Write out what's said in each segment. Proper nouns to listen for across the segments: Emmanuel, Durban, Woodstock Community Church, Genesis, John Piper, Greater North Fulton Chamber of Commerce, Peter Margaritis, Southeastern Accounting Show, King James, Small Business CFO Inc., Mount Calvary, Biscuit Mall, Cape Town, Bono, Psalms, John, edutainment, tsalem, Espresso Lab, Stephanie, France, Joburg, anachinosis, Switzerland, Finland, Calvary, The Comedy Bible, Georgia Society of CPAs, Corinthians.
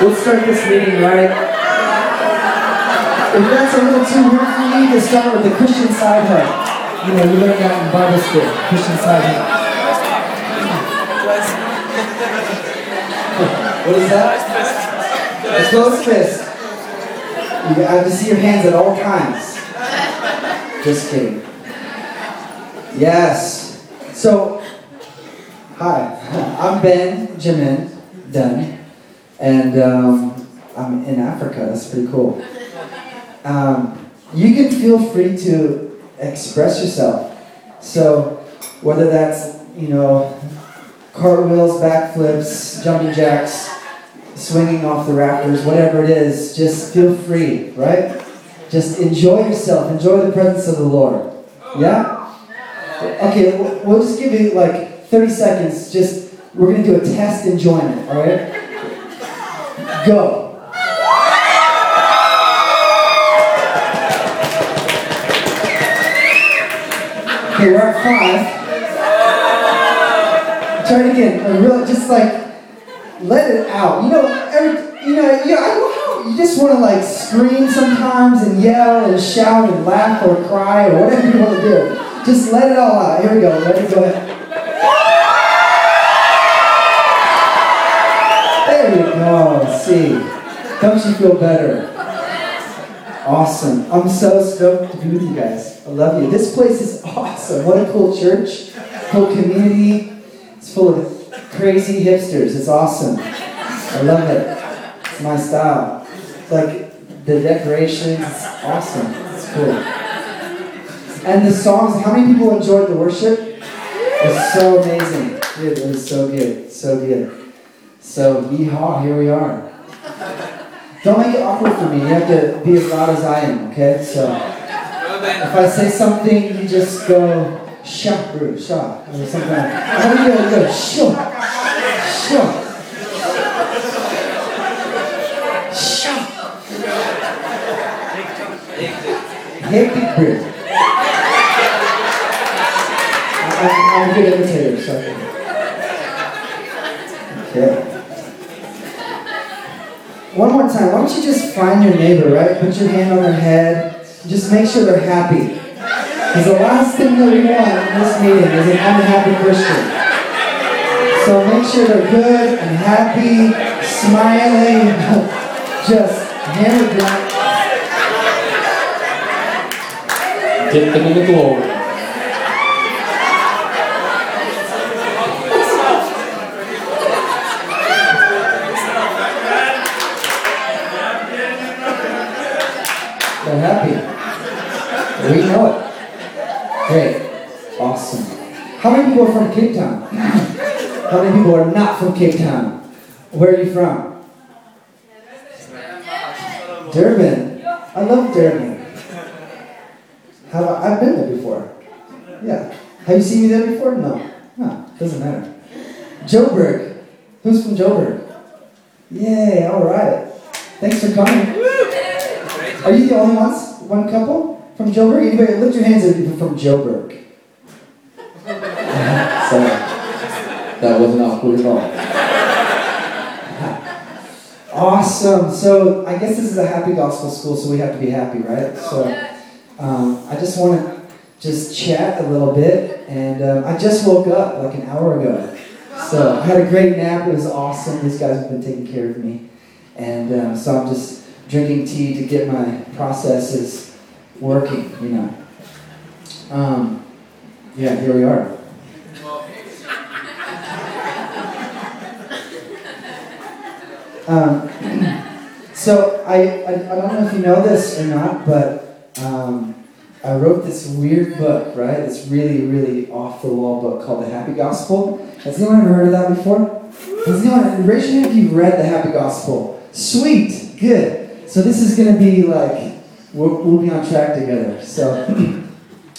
We'll start this meeting right. If that's a little too hard for you, to start with the Christian side hug. You know, we learned that in Bible school. Christian side hug. What is that? A closed fist. You have to see your hands at all times. Just kidding. Yes. So, hi. I'm Benjamin Dunn, and I'm in Africa. That's pretty cool. You can feel free to express yourself. So, whether that's, you know, cartwheels, backflips, jumping jacks, swinging off the rafters, whatever it is, just feel free, right? Just enjoy yourself. Enjoy the presence of the Lord. Yeah? Okay, we'll just give you like 30 seconds. Just, we're going to do a test enjoyment, all right? Go. Okay, we're at 5. Try it again. And really, just like, let it out. You just want to like scream sometimes and yell and shout and laugh or cry or whatever you want to do. Just let it all out. Here we go. Let it go ahead. There we go. See. Don't you feel better? Awesome. I'm so stoked to be with you guys. I love you. This place is awesome. What a cool church. Cool community. It's full of crazy hipsters. It's awesome. I love it. It's my style. It's like the decorations. It's awesome. It's cool. And the songs. How many people enjoyed the worship? It's so amazing. Dude, it was so good. So good. So, yeehaw, here we are. Don't make it awkward for me. You have to be as loud as I am, okay? So, if I say something, you just go, sha, bro, sha, or something like that. How do you go? Sha. Sure. Sure. Hectic breath. I'm a good imitator, so. Okay. One more time. Why don't you just find your neighbor, right? Put your hand on their head. Just make sure they're happy. Because the last thing that we want in this meeting is an unhappy Christian. So make sure they're good and happy, smiling, just hand it down. Dip them in the glory. They're happy. We know it. Great. Awesome. How many people are from Cape Town? How many people are not from Cape Town? Where are you from? Durban. I love Durban. I've been there before. Yeah. Have you seen me there before? No. No. Doesn't matter. Joburg. Who's from Joburg? Yay. All right. Thanks for coming. Are you the only ones? One couple from Joburg? Anybody lift your hands if you're from Joburg. Sorry. That wasn't awkward at all. Awesome. So I guess this is a happy gospel school, so we have to be happy, right? So I just want to just chat a little bit. And I just woke up like an hour ago. So I had a great nap. It was awesome. These guys have been taking care of me. And so I'm just drinking tea to get my processes working, you know. Yeah, here we are. So I don't know if you know this or not, but I wrote this weird book, right? This really, really off-the-wall book called The Happy Gospel. Has anyone ever heard of that before? Has anyone? Raise your hand if you've read The Happy Gospel. Sweet. Good. So this is going to be like, we'll be on track together. So,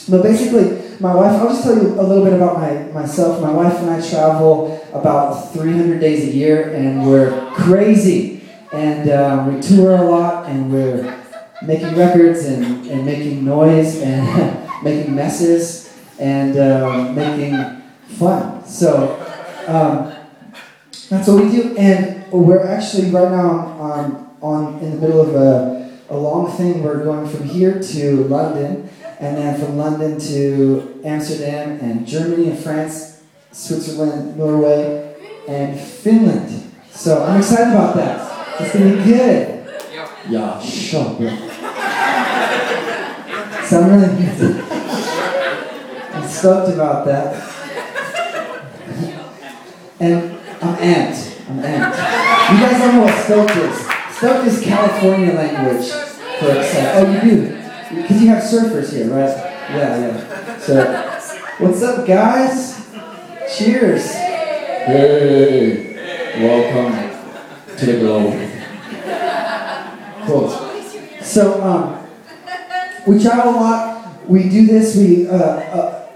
but basically, my wife, I'll just tell you a little bit about myself. My wife and I travel about 300 days a year, and we're crazy. And we tour a lot, and we're making records, and making noise, and making messes, and making fun. So That's what we do, and we're actually right now in the middle of a long thing. We're going from here to London, and then from London to Amsterdam and Germany and France, Switzerland, Norway, and Finland. So I'm excited about that. It's gonna be good. Yeah, sure. So I'm really good. I'm stoked about that. And I'm amped. You guys don't know what stoked is. Stoked is California language for excited. Oh, you do? Because you have surfers here, right? Yeah. So, what's up, guys? Cheers. Hey. Welcome to the globe. Cool. So, we travel a lot. We do this. We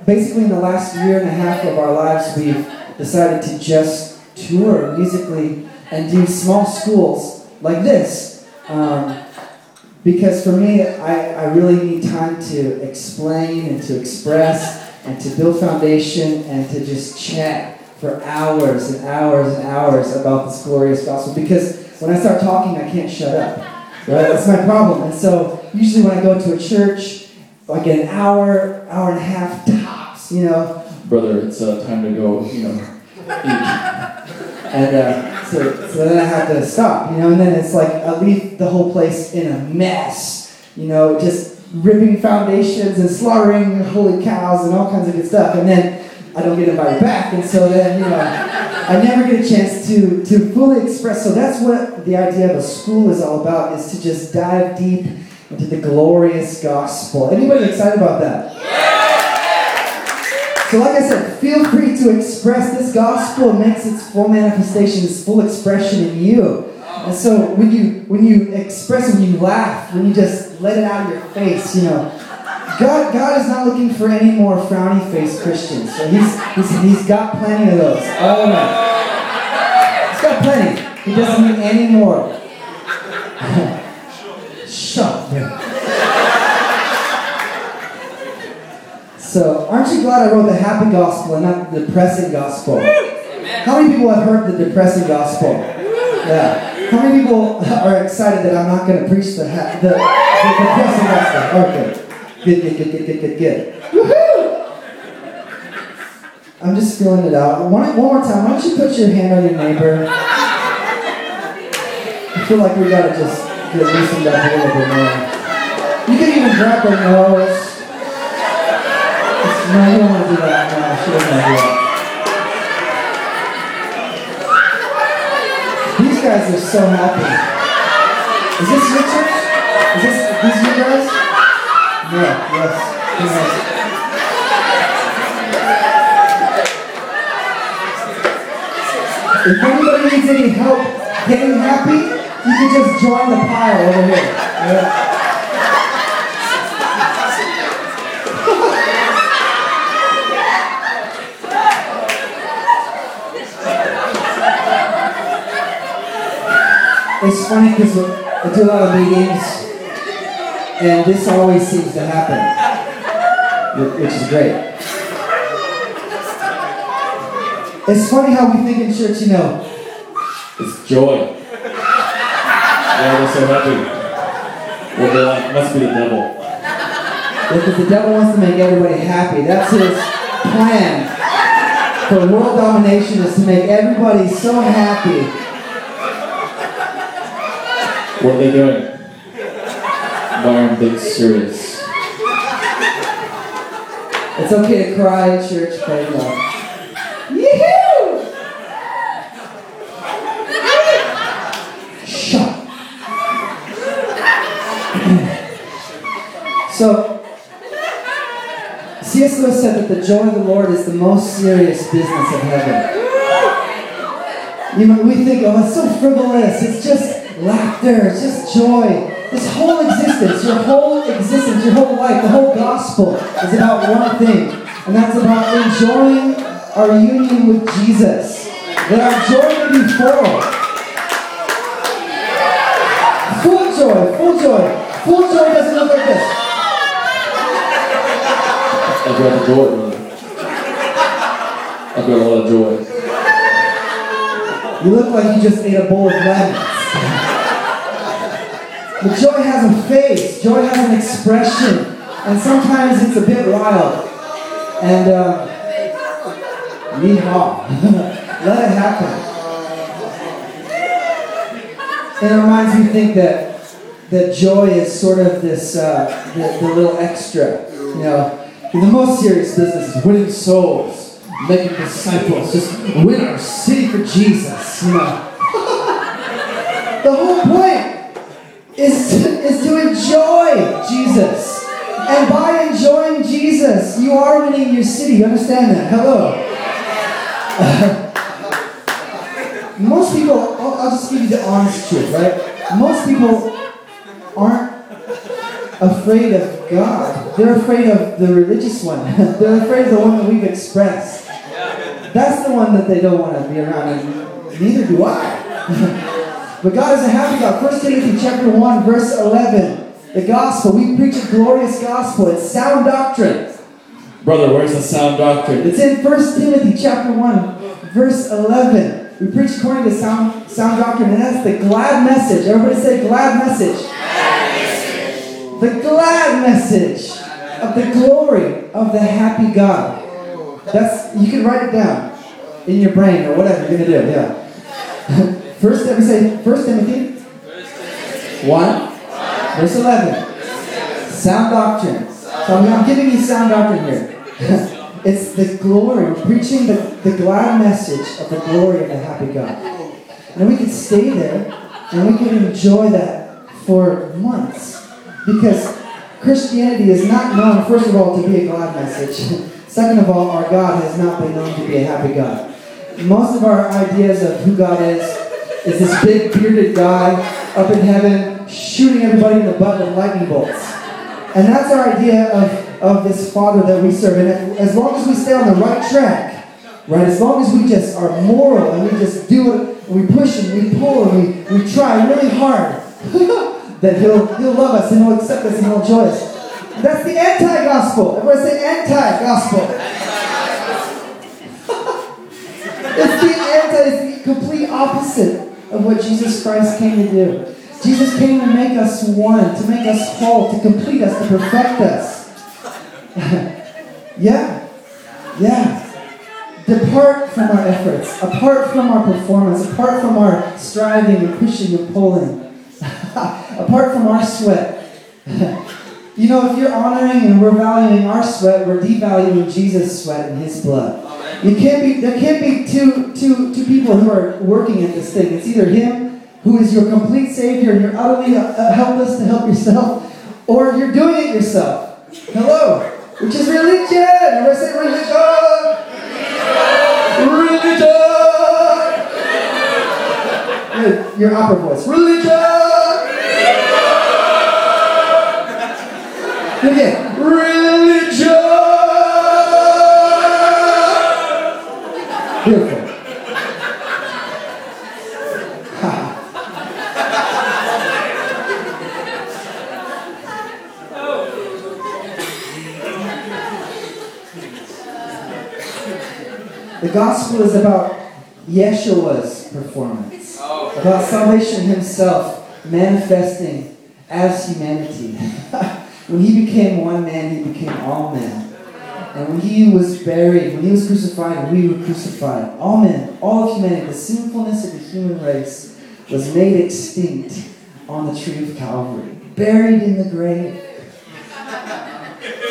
basically in the last year and a half of our lives, we've decided to just tour musically and do small schools like this. Because for me, I really need time to explain and to express and to build foundation and to just chat for hours and hours and hours about this glorious gospel. Because when I start talking, I can't shut up. Right? That's my problem. And so usually when I go to a church, I get an hour, hour and a half tops, you know. Brother, it's time to go, you know, eat. And so then I have to stop, you know, and then it's like I leave the whole place in a mess, you know, just ripping foundations and slaughtering holy cows and all kinds of good stuff. And then I don't get invited back, and so then, you know, I never get a chance to fully express. So that's what the idea of a school is all about, is to just dive deep into the glorious gospel. Anybody excited about that? So like I said, feel free to express this gospel. It makes its full manifestation, its full expression in you. And so when you express, when you laugh, when you just let it out of your face, you know, God is not looking for any more frowny-faced Christians. So he's got plenty of those. Oh no, he's got plenty. He doesn't need any more. Shut up. So, aren't you glad I wrote the happy gospel and not the depressing gospel? Amen. How many people have heard the depressing gospel? Yeah. How many people are excited that I'm not going to preach the depressing gospel? Okay. Good. Woohoo! I'm just feeling it out. One more time. Why don't you put your hand on your neighbor? I feel like we got to just get loosened up a little bit more. You can even drop their nose. No, you don't want to do that. No, she doesn't want to do that. These guys are so happy. Is this your church? Is these you guys? No, yes. If anybody needs any help getting happy, you can just join the pile over here. Yeah. It's funny because I do a lot of meetings, and this always seems to happen, which is great. It's funny how we think in church, you know. It's joy. Yeah, we're so happy. Well, they're like, must be the devil. Because the devil wants to make everybody happy. That's his plan for world domination, is to make everybody so happy. What are they doing? Why aren't they serious? It's okay to cry at church, but no. Yee-hoo! Shut. So, C.S. Lewis said that the joy of the Lord is the most serious business of heaven. You know, we think, oh, it's so frivolous, it's just laughter, it's just joy. This whole existence, your whole existence, your whole life, the whole gospel is about one thing, and that's about enjoying our union with Jesus. That our joy may be full joy. Full joy doesn't look like this. I've got a joy, brother. I've got a lot of joy. You look like you just ate a bowl of lemons. But joy has a face. Joy has an expression. And sometimes it's a bit wild. And, yeehaw. Let it happen. It reminds me, think that joy is sort of this, the little extra. You know, the most serious business is winning souls, making disciples, just win our city for Jesus, you know. The whole point is to enjoy Jesus. And by enjoying Jesus, you are winning your city. You understand that? Hello. Most people, I'll just give you the honest truth, right? Most people aren't afraid of God. They're afraid of the religious one. They're afraid of the one that we've expressed. That's the one that they don't want to be around. And neither do I. But God is a happy God. First Timothy chapter 1, verse 11. The gospel. We preach a glorious gospel. It's sound doctrine. Brother, where's the sound doctrine? It's in First Timothy chapter 1, verse 11. We preach according to sound doctrine, and that's the glad message. Everybody say glad message. Glad message. The glad message of the glory of the happy God. That's, you can write it down in your brain or whatever you're going to do. Yeah. First, let me say, First Timothy 1, verse 11. Sound doctrine. So I'm giving you sound doctrine here. It's the glory, preaching the glad message of the glory of the happy God. And we can stay there and we can enjoy that for months. Because Christianity is not known, first of all, to be a glad message. Second of all, our God has not been known to be a happy God. Most of our ideas of who God is this big bearded guy up in heaven shooting everybody in the butt with lightning bolts. And that's our idea of this Father that we serve. And as long as we stay on the right track, right, as long as we just are moral and we just do it, we push and we pull and we try really hard, that he'll love us and he'll accept us and he'll enjoy us. That's the anti-gospel. Everybody say anti-gospel. It's the complete opposite of what Jesus Christ came to do. Jesus came to make us one, to make us whole, to complete us, to perfect us. Yeah. Depart from our efforts, apart from our performance, apart from our striving and pushing and pulling, apart from our sweat. You know, if you're honoring and we're valuing our sweat, we're devaluing Jesus' sweat and his blood. There can't be two people who are working at this thing. It's either him, who is your complete savior, and you're utterly helpless to help yourself, or you're doing it yourself. Hello, which is religion. Everybody say religion. Religion. Your opera voice. Religion. Again. Religion. Beautiful. The gospel is about Yeshua's performance, about salvation himself manifesting as humanity. When he became one man, he became all men. And when he was buried, when he was crucified, we were crucified. All men, all of humanity, the sinfulness of the human race was made extinct on the tree of Calvary, buried in the grave.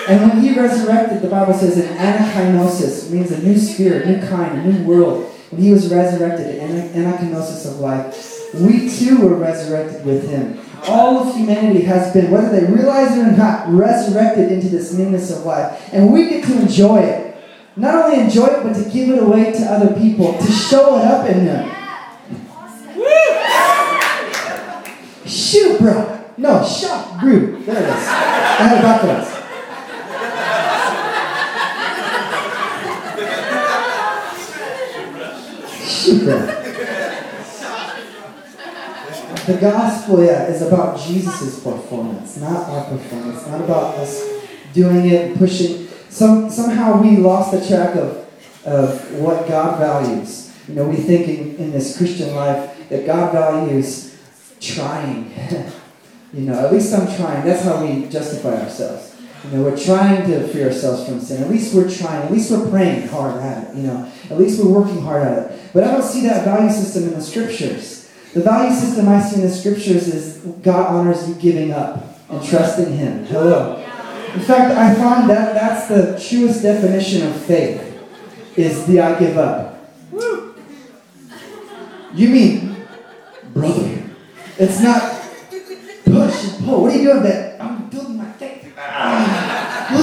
And when he resurrected, the Bible says an anachinosis, means a new spirit, new kind, a new world. When he was resurrected, anachinosis of life, we too were resurrected with him. All of humanity has been, whether they realize it or not, resurrected into this newness of life. And we get to enjoy it. Not only enjoy it, but to give it away to other people, to show it up in them. Woo! Shoot, bro. No, shot, brew. There it is. I had about those. Shoot, bro. The gospel, is about Jesus' performance, not our performance, not about us doing it and pushing. Somehow we lost the track of what God values. You know, we think in this Christian life that God values trying. You know, at least I'm trying. That's how we justify ourselves. You know, we're trying to free ourselves from sin. At least we're trying. At least we're praying hard at it. You know, at least we're working hard at it. But I don't see that value system in the Scriptures. The value system I see in the Scriptures is God honors you giving up and trusting Him. Hello. In fact, I find that that's the truest definition of faith, is the I give up. Woo. You mean, brother, it's not push and pull. What are you doing that? I'm building my faith. You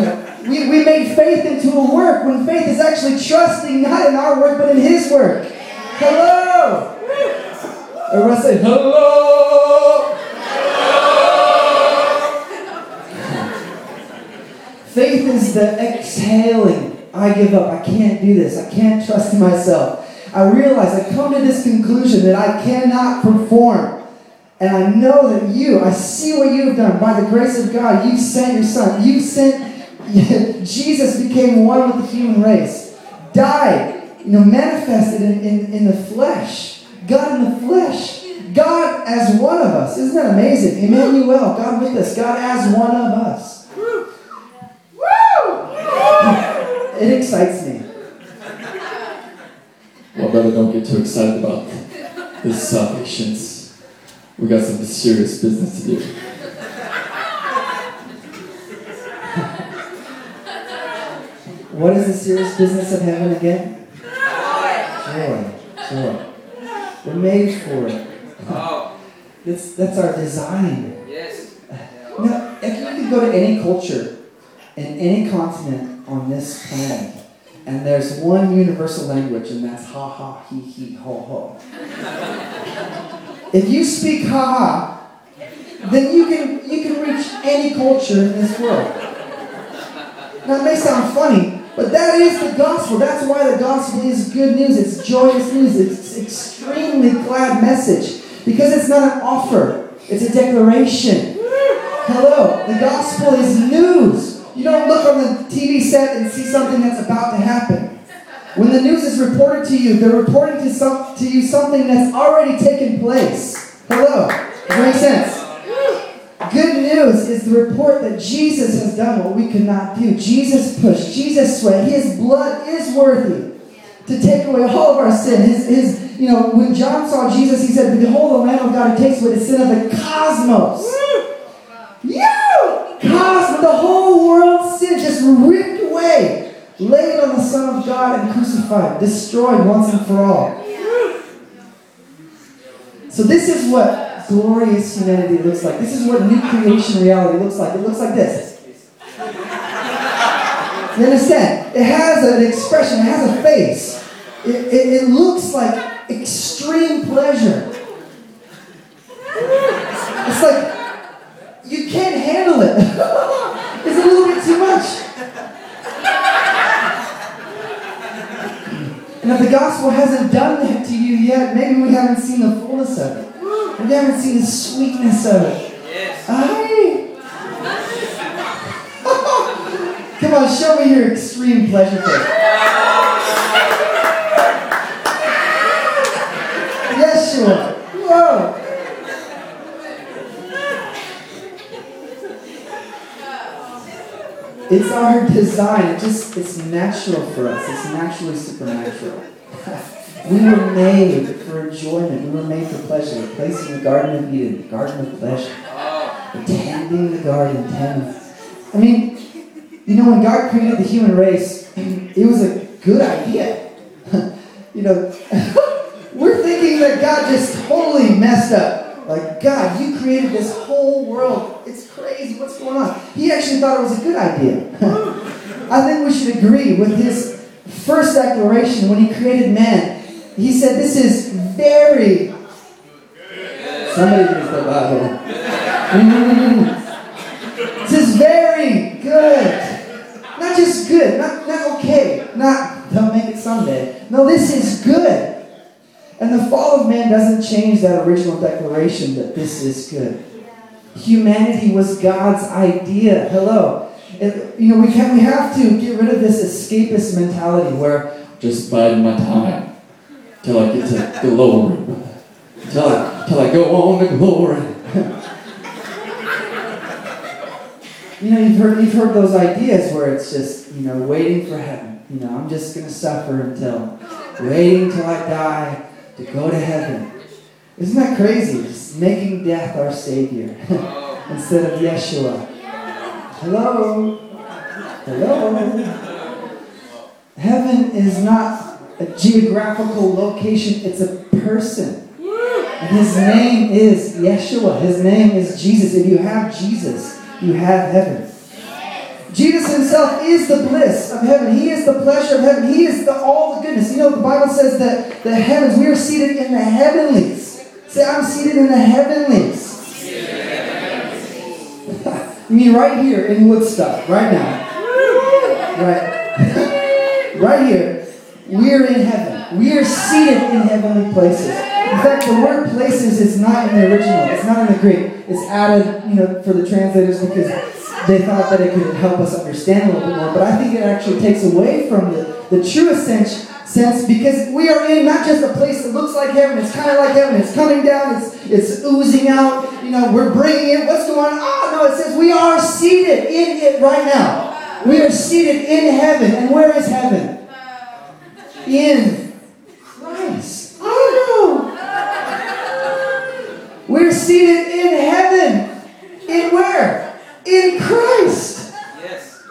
know, we made faith into a work when faith is actually trusting not in our work but in His work. Hello. Everyone say, hello. Faith is the exhaling. I give up. I can't do this. I can't trust in myself. I realize I come to this conclusion that I cannot perform. And I know that I see what you have done. By the grace of God, you sent your Son. You sent, Jesus became one with the human race. Died, you know, manifested in the flesh. God in the flesh. God as one of us. Isn't that amazing? Emmanuel, God with us. God as one of us. It excites me. Well, brother, don't get too excited about this salvation. We got some serious business to do. What is the serious business of heaven again? Joy. We're made for it. Oh. That's our design. Yes. Now, if you could go to any culture in any continent on this planet, and there's one universal language, and that's ha ha, he he, ho ho. If you speak ha ha, then you can reach any culture in this world. Now it may sound funny, but that is the gospel. That's why the gospel is good news. It's joyous news. It's extremely glad message, because it's not an offer. It's a declaration. Hello, the gospel is news. You don't look on the TV set and see something that's about to happen. When the news is reported to you, they're reporting to you something that's already taken place. Hello. Does that make sense? Good news is the report that Jesus has done what we could not do. Jesus pushed. Jesus sweat. His blood is worthy to take away all of our sin. His you know, when John saw Jesus, he said, "Behold, the Lamb of God who takes away the sin of the cosmos." The whole world's sin just ripped away, laid on the Son of God and crucified, destroyed once and for all. So this is what glorious humanity looks like. This is what new creation reality looks like. It looks like this. You understand? It has an expression. It has a face. It looks like extreme pleasure. It's like you can't handle it. It's a little bit too much. And if the gospel hasn't done that to you yet, maybe we haven't seen the fullness of it. We haven't seen the sweetness of it. Yes. Come on, show me your extreme pleasure face. Yes, Yeshua. Whoa. It's our design. It's natural for us. It's naturally supernatural. We were made for enjoyment. We were made for pleasure. The place in the Garden of Eden, the Garden of Pleasure. Tending the garden, I mean, you know, when God created the human race, it was a good idea. You know, we're thinking that God just totally messed up. Like, God, you created this whole world. It's crazy. What's going on? He actually thought it was a good idea. I think we should agree with his first declaration when he created man. He said, this is very... Somebody reads the Bible. This is very good. Not just good. Not okay. Not, they'll make it someday. No, this is good. And the fall of man doesn't change that original declaration that this is good. Yeah. Humanity was God's idea. Hello. It, you know, we have to get rid of this escapist mentality where just biding my time. till I get to glory. Till I go on to glory. You know, you've heard those ideas where it's just, you know, waiting for heaven. You know, I'm just going to suffer waiting till I die to go to heaven. Isn't that crazy? Just making death our savior instead of Yeshua. Hello. Heaven is not a geographical location. It's a person. And his name is Yeshua. His name is Jesus. If you have Jesus, you have heaven. Jesus himself is the bliss of heaven. He is the pleasure of heaven. He is all the goodness. You know, the Bible says that the heavens, we are seated in the heavenlies. Say, I'm seated in the heavenlies. I mean, right here in Woodstock, right now. Right. Right here. We are in heaven. We are seated in heavenly places. In fact, the word places is not in the original. It's not in the Greek. It's added, you know, for the translators because they thought that it could help us understand a little bit more. But I think it actually takes away from the truest sense because we are in not just a place that looks like heaven. It's kind of like heaven. It's coming down. It's oozing out. You know, we're bringing in. What's going on? Oh, no, it says we are seated in it right now. We are seated in heaven. And where is heaven? In Christ. Oh, no. We're seated in heaven. In where? In Christ. Yes.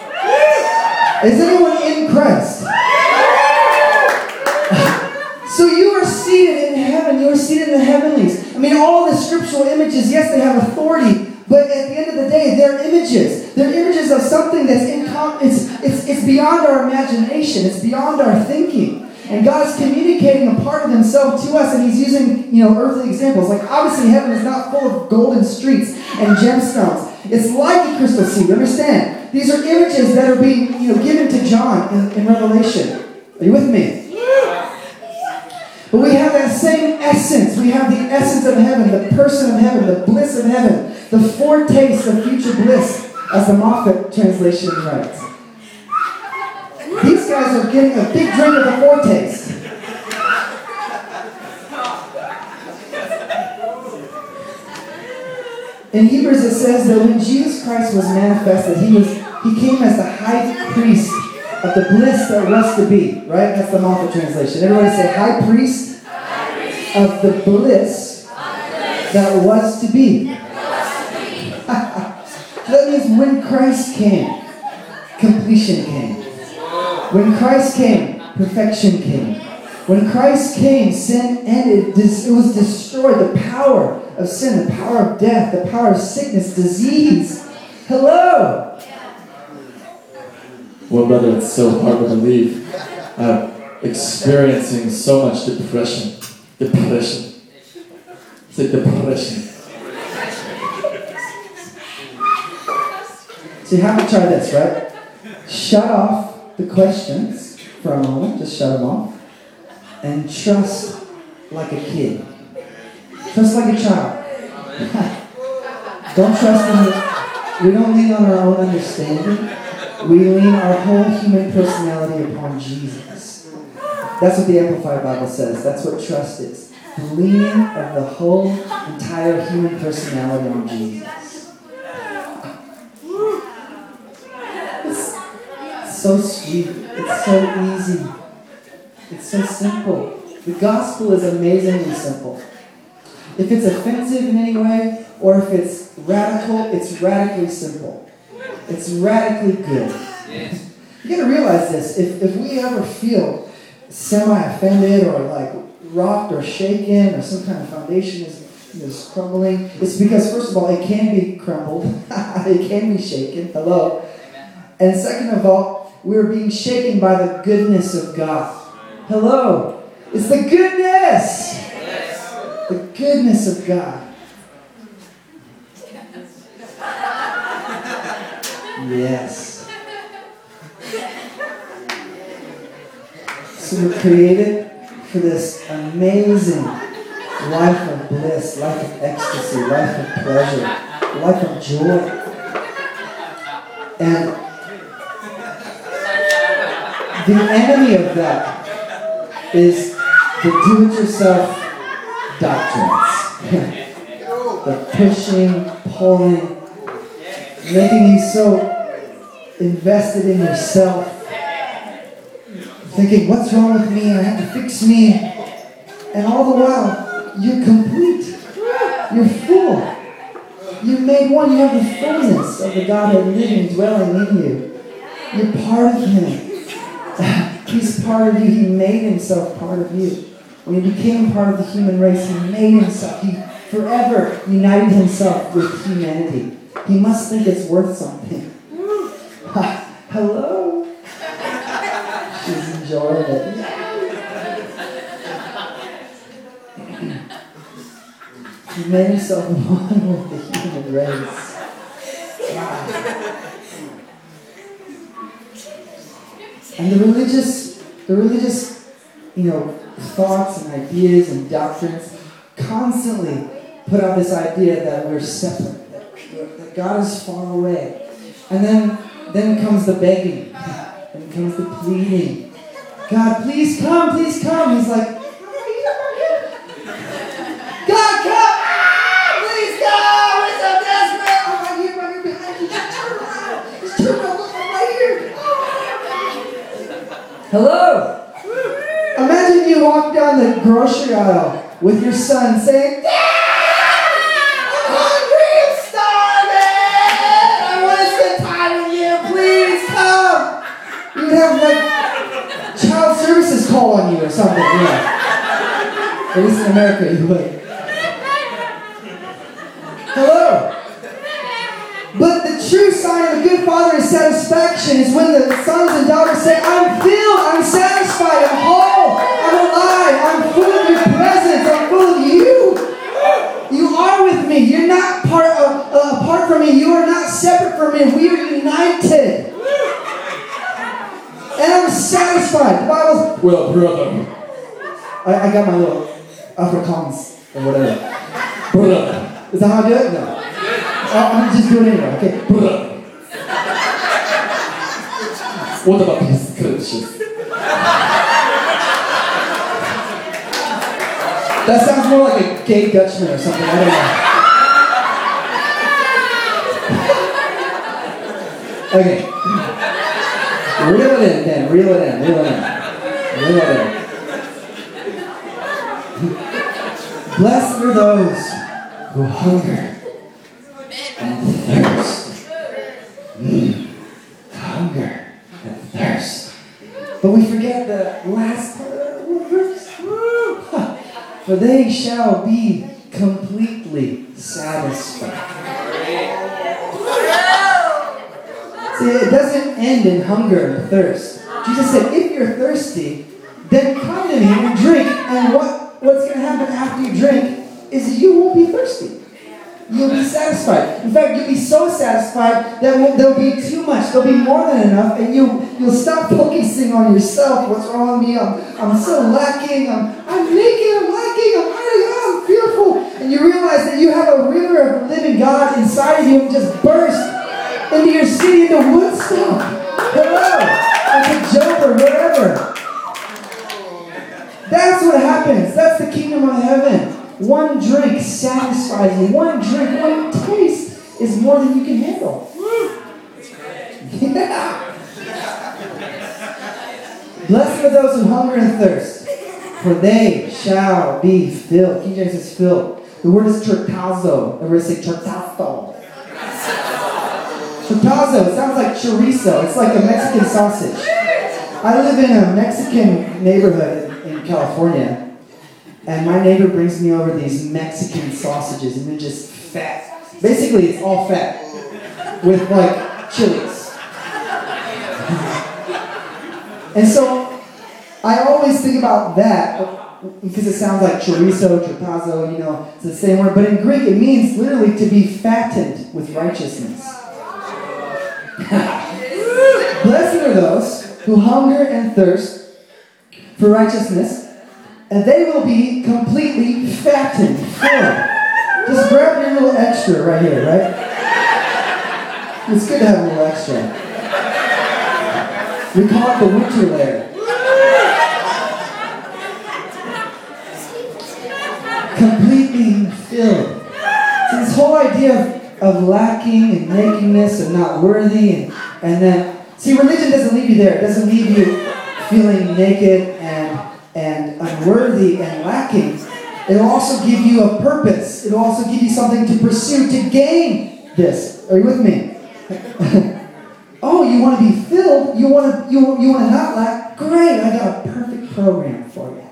Yes. Is anyone in Christ? Yes. So you are seated in heaven. You are seated in the heavenlies. I mean, all the scriptural images, yes, they have authority, but at the end of the day, they're images. They're images of something that's it's beyond our imagination. It's beyond our thinking. And God is communicating a part of himself to us, and he's using, you know, earthly examples. Like, obviously, heaven is not full of golden streets and gemstones. It's like a crystal sea. You understand? These are images that are being, you know, given to John in Revelation. Are you with me? But we have that same essence. We have the essence of heaven, the person of heaven, the bliss of heaven, the foretaste of future bliss, as the Moffatt translation writes. These guys are getting a big drink of the foretaste. In Hebrews it says that when Jesus Christ was manifested, he came as the high priest of the bliss that was to be. Right? That's the Moffatt translation. Everybody say, high priest of the bliss that was to be. That means when Christ came, completion came. When Christ came, perfection came. When Christ came, sin ended. It was destroyed. The power of sin, the power of death, the power of sickness, disease. Hello! Well, brother, it's so hard to believe. I'm experiencing so much depression. It's like depression. So you have to try this, right? Shut off the questions for a moment, just shut them off, and trust like a kid. Trust like a child. Don't trust in we don't lean on our own understanding. We lean our whole human personality upon Jesus. That's what the Amplified Bible says. That's what trust is. The leaning of the whole entire human personality on Jesus. So sweet. It's so easy. It's so simple. The gospel is amazingly simple. If it's offensive in any way, or if it's radical, it's radically simple. It's radically good. Yes. You gotta realize this. If we ever feel semi-offended or like rocked or shaken or some kind of foundation is crumbling, it's because, first of all, it can be crumbled. It can be shaken. Hello. And second of all, we're being shaken by the goodness of God. Hello. It's the goodness. Yes. The goodness of God. Yes. So we're created for this amazing life of bliss, life of ecstasy, life of pleasure, life of joy. And the enemy of that is The do-it-yourself doctrines. The pushing, pulling, making you so invested in yourself, thinking, what's wrong with me? I have to fix me. And all the while, you're complete. You're full. You made one. You have the fullness of the God that lives and dwelling in you. You're part of Him. He's part of you. He made Himself part of you. When He became part of the human race, He made Himself. He forever united Himself with humanity. He must think it's worth something. Hello? She's enjoying it. He made Himself one with the human race. Wow. And the religious, thoughts and ideas and doctrines constantly put out this idea that we're separate, that God is far away. And then comes the begging, then comes the pleading. God, please come, please come. He's like, God, come! Please come! We're so desperate! Oh, right here, behind you. Just turn around. Just turn around. Look, I'm right here. Oh. Hello! Imagine you walk down the grocery aisle with your son saying, Dad, I'm hungry, I'm starving, I want to spend time with you, please come. You'd have like child services call on you or something, At least in America you would. Hello. But the true sign of a good father is satisfaction is when the sons and daughters say, I'm filled, I'm satisfied, I'm whole, I'm alive, I'm full of your presence, I'm full of you. You are with me. You're not apart from me. You are not separate from me. We are united. And I'm satisfied. The Bible's, well, brother. I got my little Afrikaans or whatever. Brother. Is that how I do it? No. I'm just doing it anyway. Okay. Brother. What about these scriptures? That sounds more like a gay Dutchman or something, I don't know. Okay. Reel it in. Blessed are those who hunger and thirst. Hunger and thirst. But we forget the last part of the verse. For they shall be completely satisfied. See, it doesn't end in hunger and thirst. Jesus said, if you're thirsty, then come to me and drink. And what's going to happen after you drink is you won't be thirsty. You'll be satisfied. In fact, you'll be so satisfied that there'll be too much. There'll be more than enough, and you'll stop focusing on yourself. What's wrong with me? I'm so lacking. I'm naked. I'm lacking. I'm fearful. And you realize that you have a river of living God inside of you, and just burst into your city, into Woodstock. Hello, into Joburg, wherever. That's what happens. That's the kingdom of heaven. One drink satisfies you. One drink, one taste is more than you can handle. Yeah. Blessed are those who hunger and thirst, for they shall be filled. King James is filled. The word is tortazo. Everybody say tortazo. Tortazo. It sounds like chorizo. It's like a Mexican sausage. I live in a Mexican neighborhood in California. And my neighbor brings me over these Mexican sausages, and they're just fat. Basically, it's all fat with like chilies. And so I always think about that because it sounds like chorizo, tortazo, it's the same word. But in Greek, it means literally to be fattened with righteousness. Blessed are those who hunger and thirst for righteousness, and they will be completely fattened, filled. Just grab your little extra right here, right? It's good to have a little extra. We call it the winter layer. filled. So this whole idea of lacking and nakedness and not worthy and then, see, religion doesn't leave you there. It doesn't leave you feeling naked and unworthy and lacking. It'll also give you a purpose. It'll also give you something to pursue, to gain this. Are you with me? Oh, you want to be filled. You want to not lack. Great, I got a perfect program for you.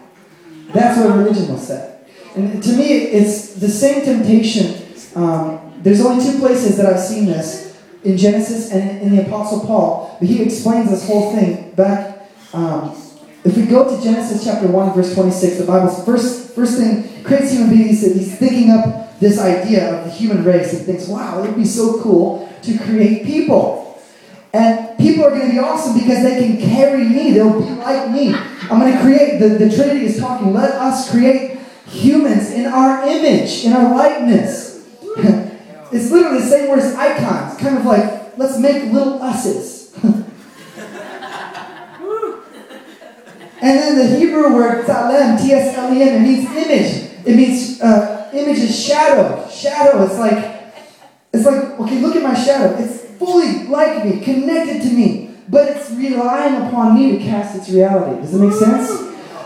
That's what religion will say. And to me, it's the same temptation. There's only two places that I've seen this, in Genesis and in the Apostle Paul. But he explains this whole thing back. If we go to Genesis chapter 1, verse 26, the Bible's first thing, creates human beings, and he's thinking up this idea of the human race. He thinks, wow, it would be so cool to create people. And people are going to be awesome because they can carry me. They'll be like me. I'm going to create, the Trinity is talking, let us create humans in our image, in our likeness. It's literally the same word as icons. Kind of like, let's make little us's. And then the Hebrew word tsalem, T-S-L-E-M, it means image. It means image is shadow. Shadow, it's like, okay, look at my shadow. It's fully like me, connected to me, but it's relying upon me to cast its reality. Does that make sense?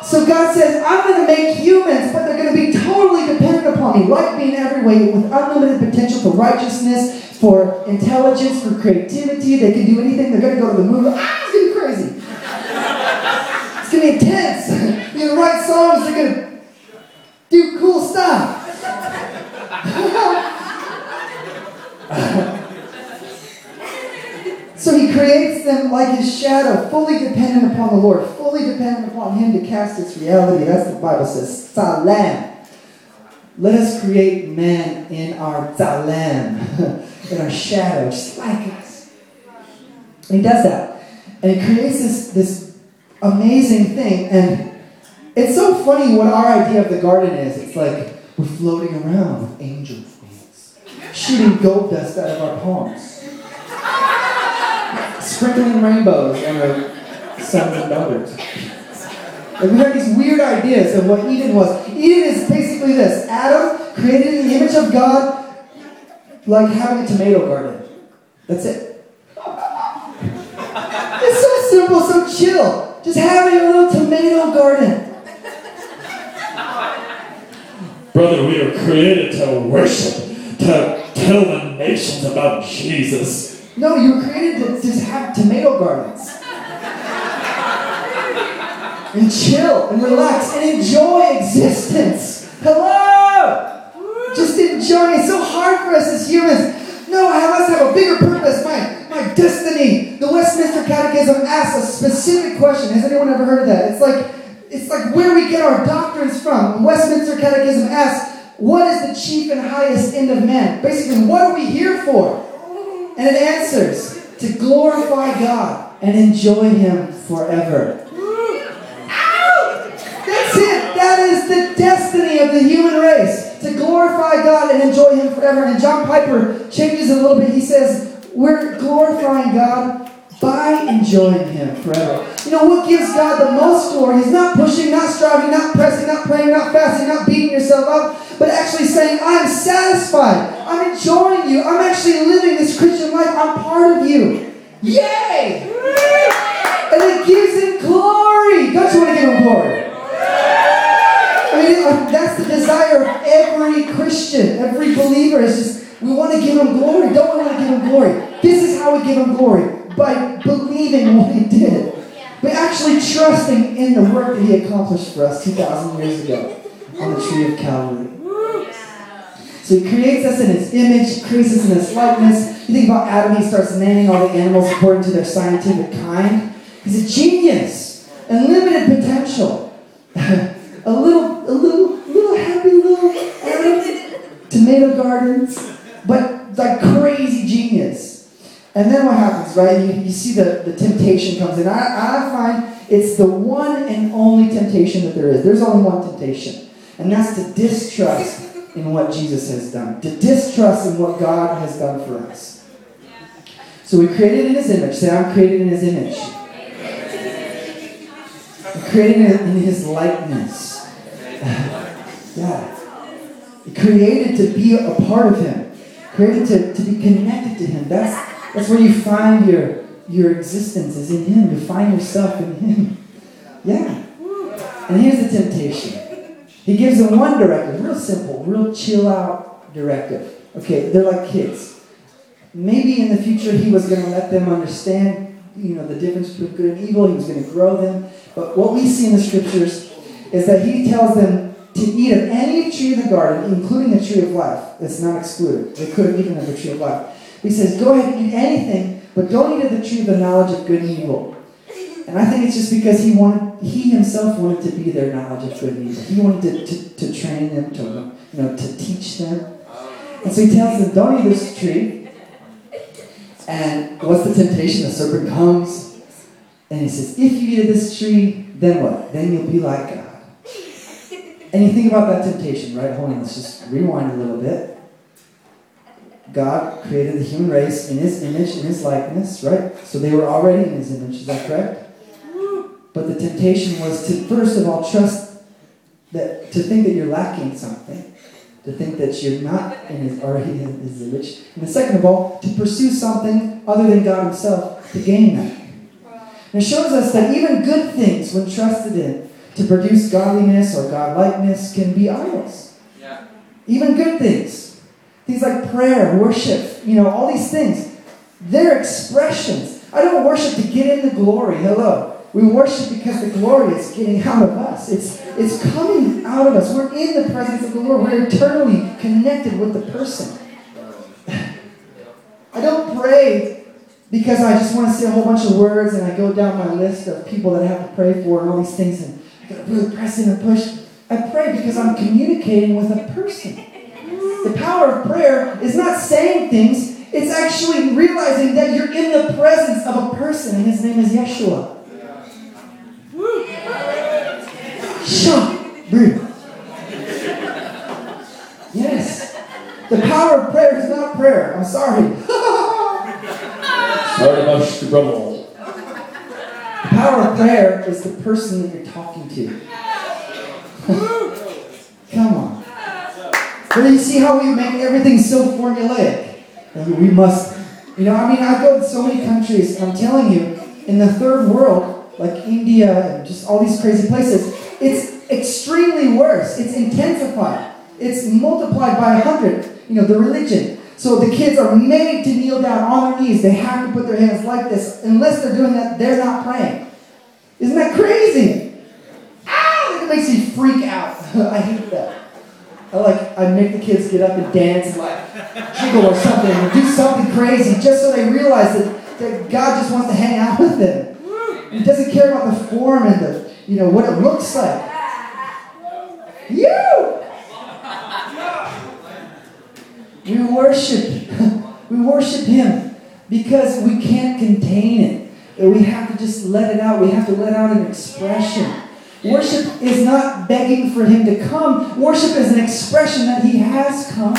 So God says, I'm going to make humans, but they're going to be totally dependent upon me, like me in every way, with unlimited potential for righteousness, for intelligence, for creativity. They can do anything. They're going to go to the movie. Ah, it's going to be crazy. It's going to be intense. You're going to write songs. They're going to do cool stuff. So he creates them like his shadow, fully dependent upon the Lord, fully dependent upon him to cast its reality. That's what the Bible says. Tsalem. Let us create man in our tsalem, in our shadow, just like us. And he does that. And it creates this amazing thing, and it's so funny what our idea of the garden is. It's like we're floating around with angel wings, shooting gold dust out of our palms, sprinkling rainbows on the sons and daughters. And we have these weird ideas of what Eden was. Eden is basically this: Adam created in the image of God, like having a tomato garden. That's it. It's so simple, so chill. Just having a little tomato garden. Brother, we are created to worship, to tell the nations about Jesus. No, you were created to just have tomato gardens. And chill and relax and enjoy existence. Hello! Just enjoy. It's so hard for us as humans. No, I must have a bigger purpose. My destiny. The Westminster Catechism asks a specific question. Has anyone ever heard of that? It's like where we get our doctrines from. The Westminster Catechism asks, what is the chief and highest end of man? Basically, what are we here for? And it answers, to glorify God and enjoy him forever. Ow! That's it. That is the destiny of the human race. To glorify God and enjoy him forever. And John Piper changes it a little bit. He says, we're glorifying God by enjoying him forever. You know, what gives God the most glory is not pushing, not striving, not pressing, not praying, not fasting, not beating yourself up, but actually saying, I'm satisfied. I'm enjoying you. I'm actually living this Christian life. I'm part of you. Yay! And it gives him glory. Don't you want to give him glory? I mean, that's the desire of every Christian, every believer is just, we want to give him glory. Don't want to give him glory. This is how we give him glory. By believing what he did. But actually trusting in the work that he accomplished for us 2,000 years ago. On the tree of Calvary. So he creates us in his image. Creates us in his likeness. You think about Adam. He starts naming all the animals according to their scientific kind. He's a genius. Unlimited potential. a little happy little Adam. Tomato gardens. But like crazy genius. And then what happens, right? You see the temptation comes in. I find it's the one and only temptation that there is. There's only one temptation. And that's to distrust in what Jesus has done. To distrust in what God has done for us. So we're created in his image. Say, I'm created in his image. I'm created in his likeness. Yeah. created to be a part of Him, created to be connected to Him. That's where you find your existence is in Him. You find yourself in Him. Yeah. And here's the temptation. He gives them one directive, real simple, real chill out directive. Okay, they're like kids. Maybe in the future He was going to let them understand, the difference between good and evil. He was going to grow them. But what we see in the scriptures is that He tells them to eat of any tree in the garden, including the tree of life. That's not excluded. They couldn't eat of the tree of life. He says, go ahead and eat anything, but don't eat of the tree of the knowledge of good and evil. And I think it's just because he himself wanted to be their knowledge of good and evil. He wanted to train them, to teach them. And so He tells them, don't eat this tree. And what's the temptation? The serpent comes, and he says, if you eat of this tree, then what? Then you'll be like God. And you think about that temptation, right? Hold on, let's just rewind a little bit. God created the human race in His image, in His likeness, right? So they were already in His image, is that correct? But the temptation was to, first of all, trust that, to think that you're lacking something, to think that you're not already in His image. And then second of all, to pursue something other than God Himself to gain that. And it shows us that even good things, when trusted in, to produce godliness or godlikeness, can be idols. Yeah. Even good things. Things like prayer, worship, all these things. They're expressions. I don't worship to get in the glory. Hello. We worship because the glory is getting out of us. It's coming out of us. We're in the presence of the Lord. We're eternally connected with the person. I don't pray because I just want to say a whole bunch of words and I go down my list of people that I have to pray for and all these things and I gotta really press in and push. I pray because I'm communicating with a person. The power of prayer is not saying things. It's actually realizing that you're in the presence of a person, and His name is Yeshua. Yes. The power of prayer is not prayer. I'm sorry. Sorry about the trouble. The power of prayer is the person that you're talking to. Come on. But you see how we make everything so formulaic. We must, I go to so many countries. I'm telling you, in the third world, like India and just all these crazy places, it's extremely worse. It's intensified. It's multiplied by 100. The religion. So the kids are made to kneel down on their knees. They have to put their hands like this. Unless they're doing that, they're not praying. Isn't that crazy? Ow! It makes you freak out. I hate that. I make the kids get up and dance and jiggle or something and do something crazy just so they realize that God just wants to hang out with them. He doesn't care about the form and the what it looks like. You! We worship Him because we can't contain it. We have to just let it out. We have to let out an expression. Worship is not begging for Him to come. Worship is an expression that He has come.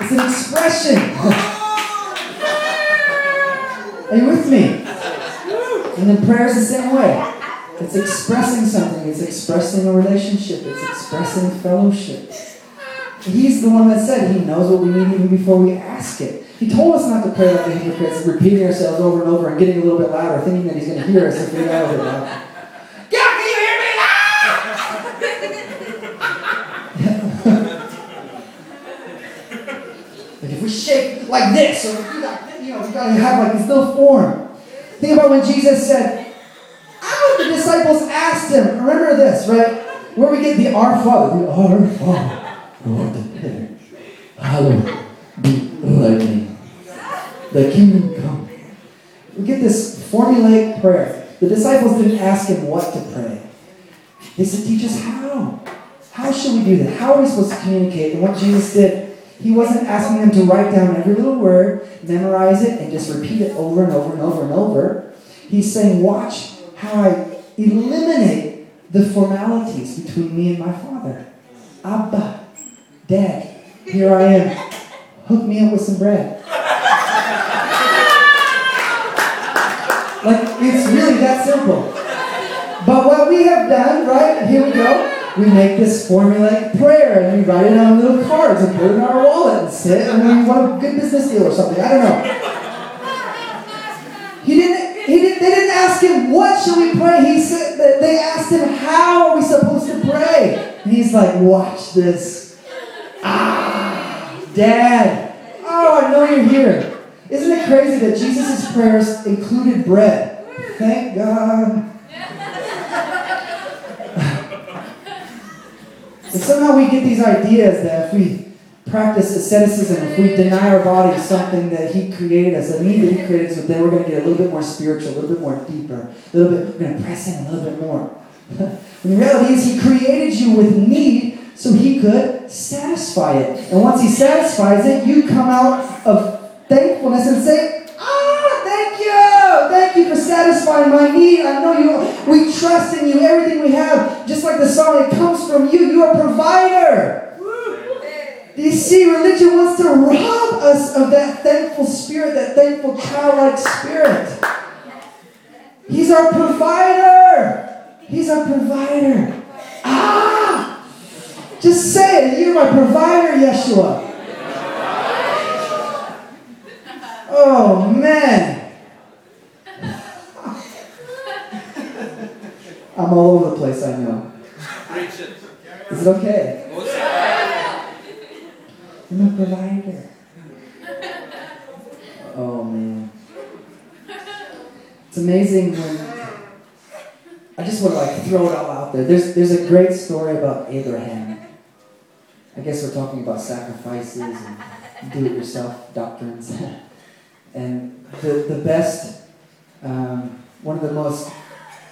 It's an expression. Are you with me? And then prayer is the same way. It's expressing something. It's expressing a relationship. It's expressing fellowship. He's the one that said He knows what we need even before we ask it. He told us not to pray like the hypocrites, repeating ourselves over and over and getting a little bit louder, thinking that He's going to hear us if we get out of it. God, can you hear me? Like if we shake like this, or if we we got to have this little form. Think about when Jesus said, the disciples asked Him, remember this, right? Where we get the Our Father. The Our Father, Lord, hallowed be thy name. Thy kingdom come. We get this formulaic prayer. The disciples didn't ask Him what to pray. They said, teach us how. How should we do that? How are we supposed to communicate? And what Jesus did, He wasn't asking them to write down every little word, memorize it, and just repeat it over and over and over and over. He's saying, watch how I eliminate the formalities between me and my Father. Abba, Dad, here I am. Hook me up with some bread. It's really that simple. But what we have done, right? Here we go. we make this formulaic prayer and we write it on little cards and put it in our wallet and sit and we want a good business deal or something. I don't know. They didn't ask him, what should we pray? He said, they asked him, how are we supposed to pray? And he's like, watch this. Ah, Dad. Oh, I know you're here. Isn't it crazy that Jesus' prayers included bread? Thank God. And somehow we get these ideas that if we practice asceticism, if we deny our body something that He created us, a need that He created us with, then we're going to get a little bit more spiritual, a little bit more deeper, a little bit, we're going to press in a little bit more. The reality is He created you with need so He could satisfy it. And once He satisfies it, you come out of thankfulness and say, thank you for satisfying my need. I know you. We trust in you. Everything we have, just like the song, it comes from you. You are a provider. You see, religion wants to rob us of that thankful spirit, that thankful childlike spirit. He's our provider. He's our provider. Ah! Just say it. You're my provider, Yeshua. Oh, man. I'm all over the place, I know. Is it okay? I'm a provider. Oh, man. It's amazing when... I just want to, throw it all out there. There's a great story about Abraham. I guess we're talking about sacrifices and do-it-yourself doctrines. And the best... one of the most...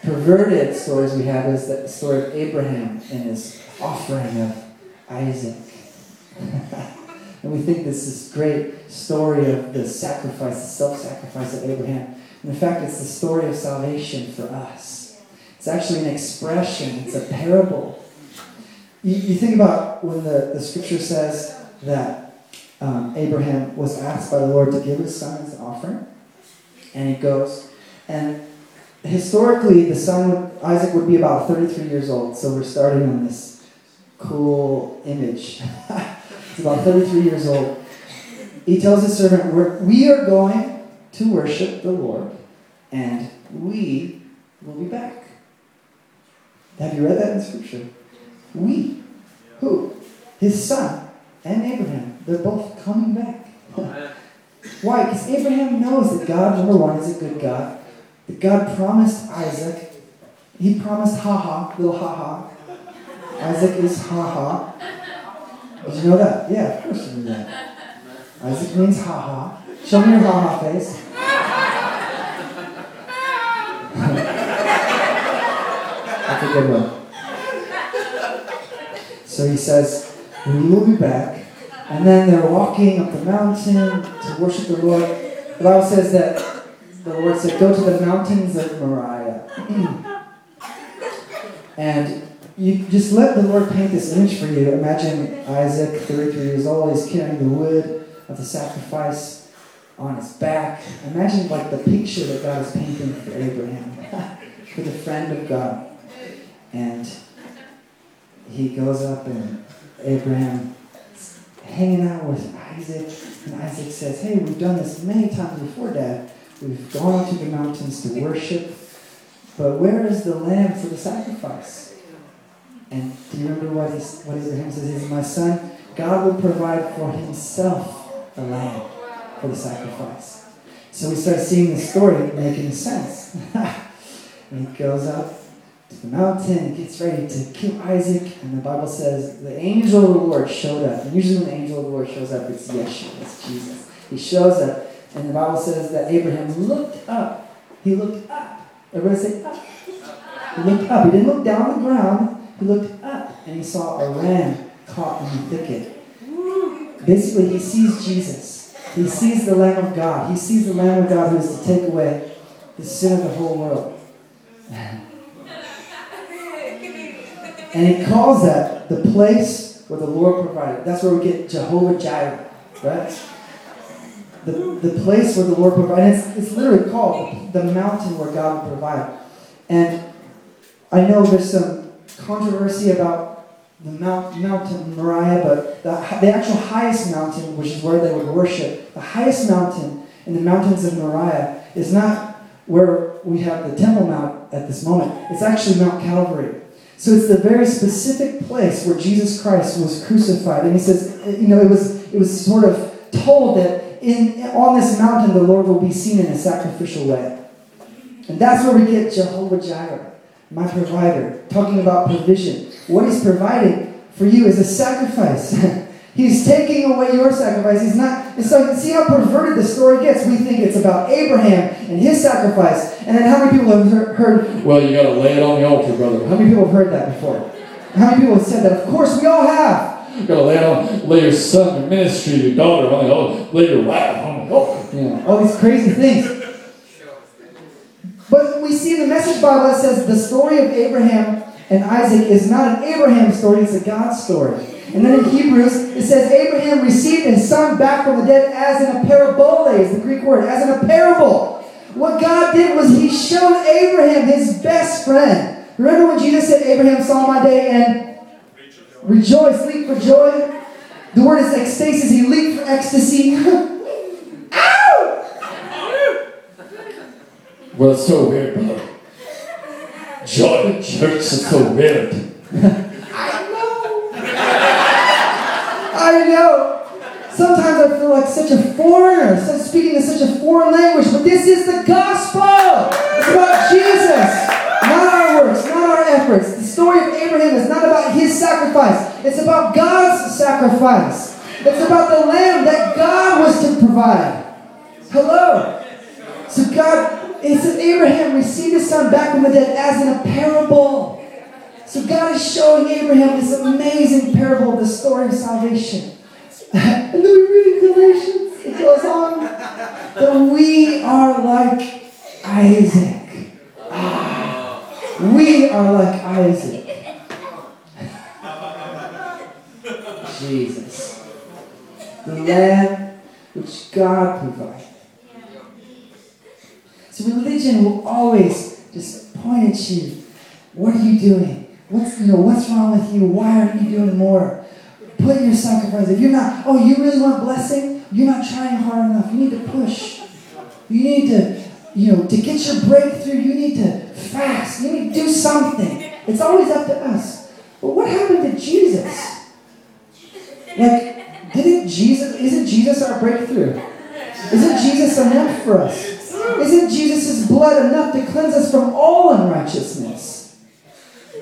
perverted stories we have is the story of Abraham and his offering of Isaac. And we think this is great story of the sacrifice, the self-sacrifice of Abraham. And in fact, it's the story of salvation for us. It's actually an expression. It's a parable. You think about when the scripture says that Abraham was asked by the Lord to give his son as an offering. And he goes and historically, the son, Isaac, would be about 33 years old. So we're starting on this cool image. He's about 33 years old. He tells his servant, we are going to worship the Lord, and we will be back. Have you read that in Scripture? We. Who? His son and Abraham. They're both coming back. Why? Because Abraham knows that God, number one, is a good God. God promised Isaac. He promised Isaac is Did you know that? Yeah, of course you knew that. Isaac means Show me your face. That's a good one. So he says, we will be back. And then they're walking up the mountain to worship the Lord. The Bible says that the Lord said, go to the mountains of Moriah. And you just let the Lord paint this image for you. Imagine Isaac, 33 years old, he's carrying the wood of the sacrifice on his back. Imagine the picture that God is painting for Abraham, for the friend of God. And he goes up and Abraham's hanging out with Isaac. And Isaac says, hey, we've done this many times before, Dad. We've gone to the mountains to worship, but where is the lamb for the sacrifice? And do you remember what Abraham says? He says, my son, God will provide for himself a lamb for the sacrifice. So we start seeing the story making sense. And he goes up to the mountain, gets ready to kill Isaac, and the Bible says the angel of the Lord showed up. And usually when the angel of the Lord shows up, it's Yeshua, it's Jesus. He shows up. And the Bible says that Abraham looked up. He looked up. Everybody say up. He looked up. He didn't look down on the ground. He looked up and he saw a ram caught in the thicket. Basically, he sees Jesus. He sees the Lamb of God. He sees the Lamb of God who is to take away the sin of the whole world. And he calls that the place where the Lord provided. That's where we get Jehovah Jireh, right? The place where the Lord provides. It's literally called the mountain where God will provide. And I know there's some controversy about the Mount Moriah, but the actual highest mountain, which is where they would worship, the highest mountain in the mountains of Moriah is not where we have the Temple Mount at this moment. It's actually Mount Calvary. So it's the very specific place where Jesus Christ was crucified. And he says, it was sort of told that on this mountain the Lord will be seen in a sacrificial way. And that's where we get Jehovah Jireh, my provider, talking about provision. What he's providing for you is a sacrifice. He's taking away your sacrifice. He's not. It's like, see how perverted the story gets. We think it's about Abraham and his sacrifice. And then how many people have heard, well, you got to lay it on the altar, brother. How many people have heard that before? How many people have said that? Of course, we all have. You got to lay your son, your ministry, your daughter on the altar, lay your wife on the altar. Yeah, all these crazy things. But we see the Message Bible that says the story of Abraham and Isaac is not an Abraham story, it's a God story. And then in Hebrews, it says, Abraham received his son back from the dead as in a parabole, is the Greek word, as in a parable. What God did was he showed Abraham his best friend. Remember when Jesus said, Abraham saw my day and rejoiced, leaped for joy? The word is ecstasis, he leaped for ecstasy. Ow! Well, it's so weird, brother. Joy in church is so weird. I know. Sometimes I feel like such a foreigner, speaking in such a foreign language, but this is the gospel. It's about Jesus, not our works, not our efforts. The story of Abraham is not about his sacrifice. It's about God's sacrifice. It's about the lamb that God was to provide. Hello. So God, it says Abraham received his son back from the dead as in a parable. So God is showing Abraham this amazing parable of the story of salvation. And then we read Galatians, it goes on. But we are like Isaac. We are like Isaac. Jesus. The lamb which God provided. So religion will always just point at you. What are you doing? What's wrong with you? Why aren't you doing more? Put your sacrifice. If you're not, you really want blessing? You're not trying hard enough. You need to push. You need to, to get your breakthrough, you need to fast. You need to do something. It's always up to us. But what happened to Jesus? Isn't Jesus our breakthrough? Isn't Jesus enough for us? Isn't Jesus' blood enough to cleanse us from all unrighteousness?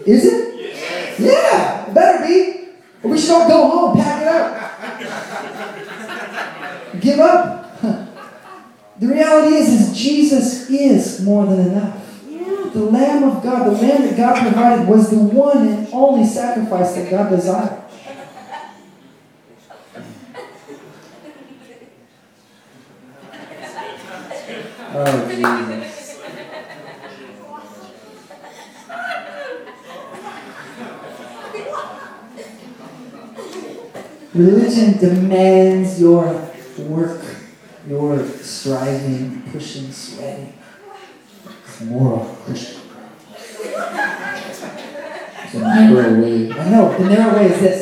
Is it? Yes. Yeah, it better be. Or we should all go home, pack it up. Give up. The reality is Jesus is more than enough. Yeah. The Lamb of God, the Lamb that God provided was the one and only sacrifice that God desired. Oh, Jesus. Religion demands your work, your striving, pushing, sweating. It's moral Christian. The narrow way. I know, the narrow way is this.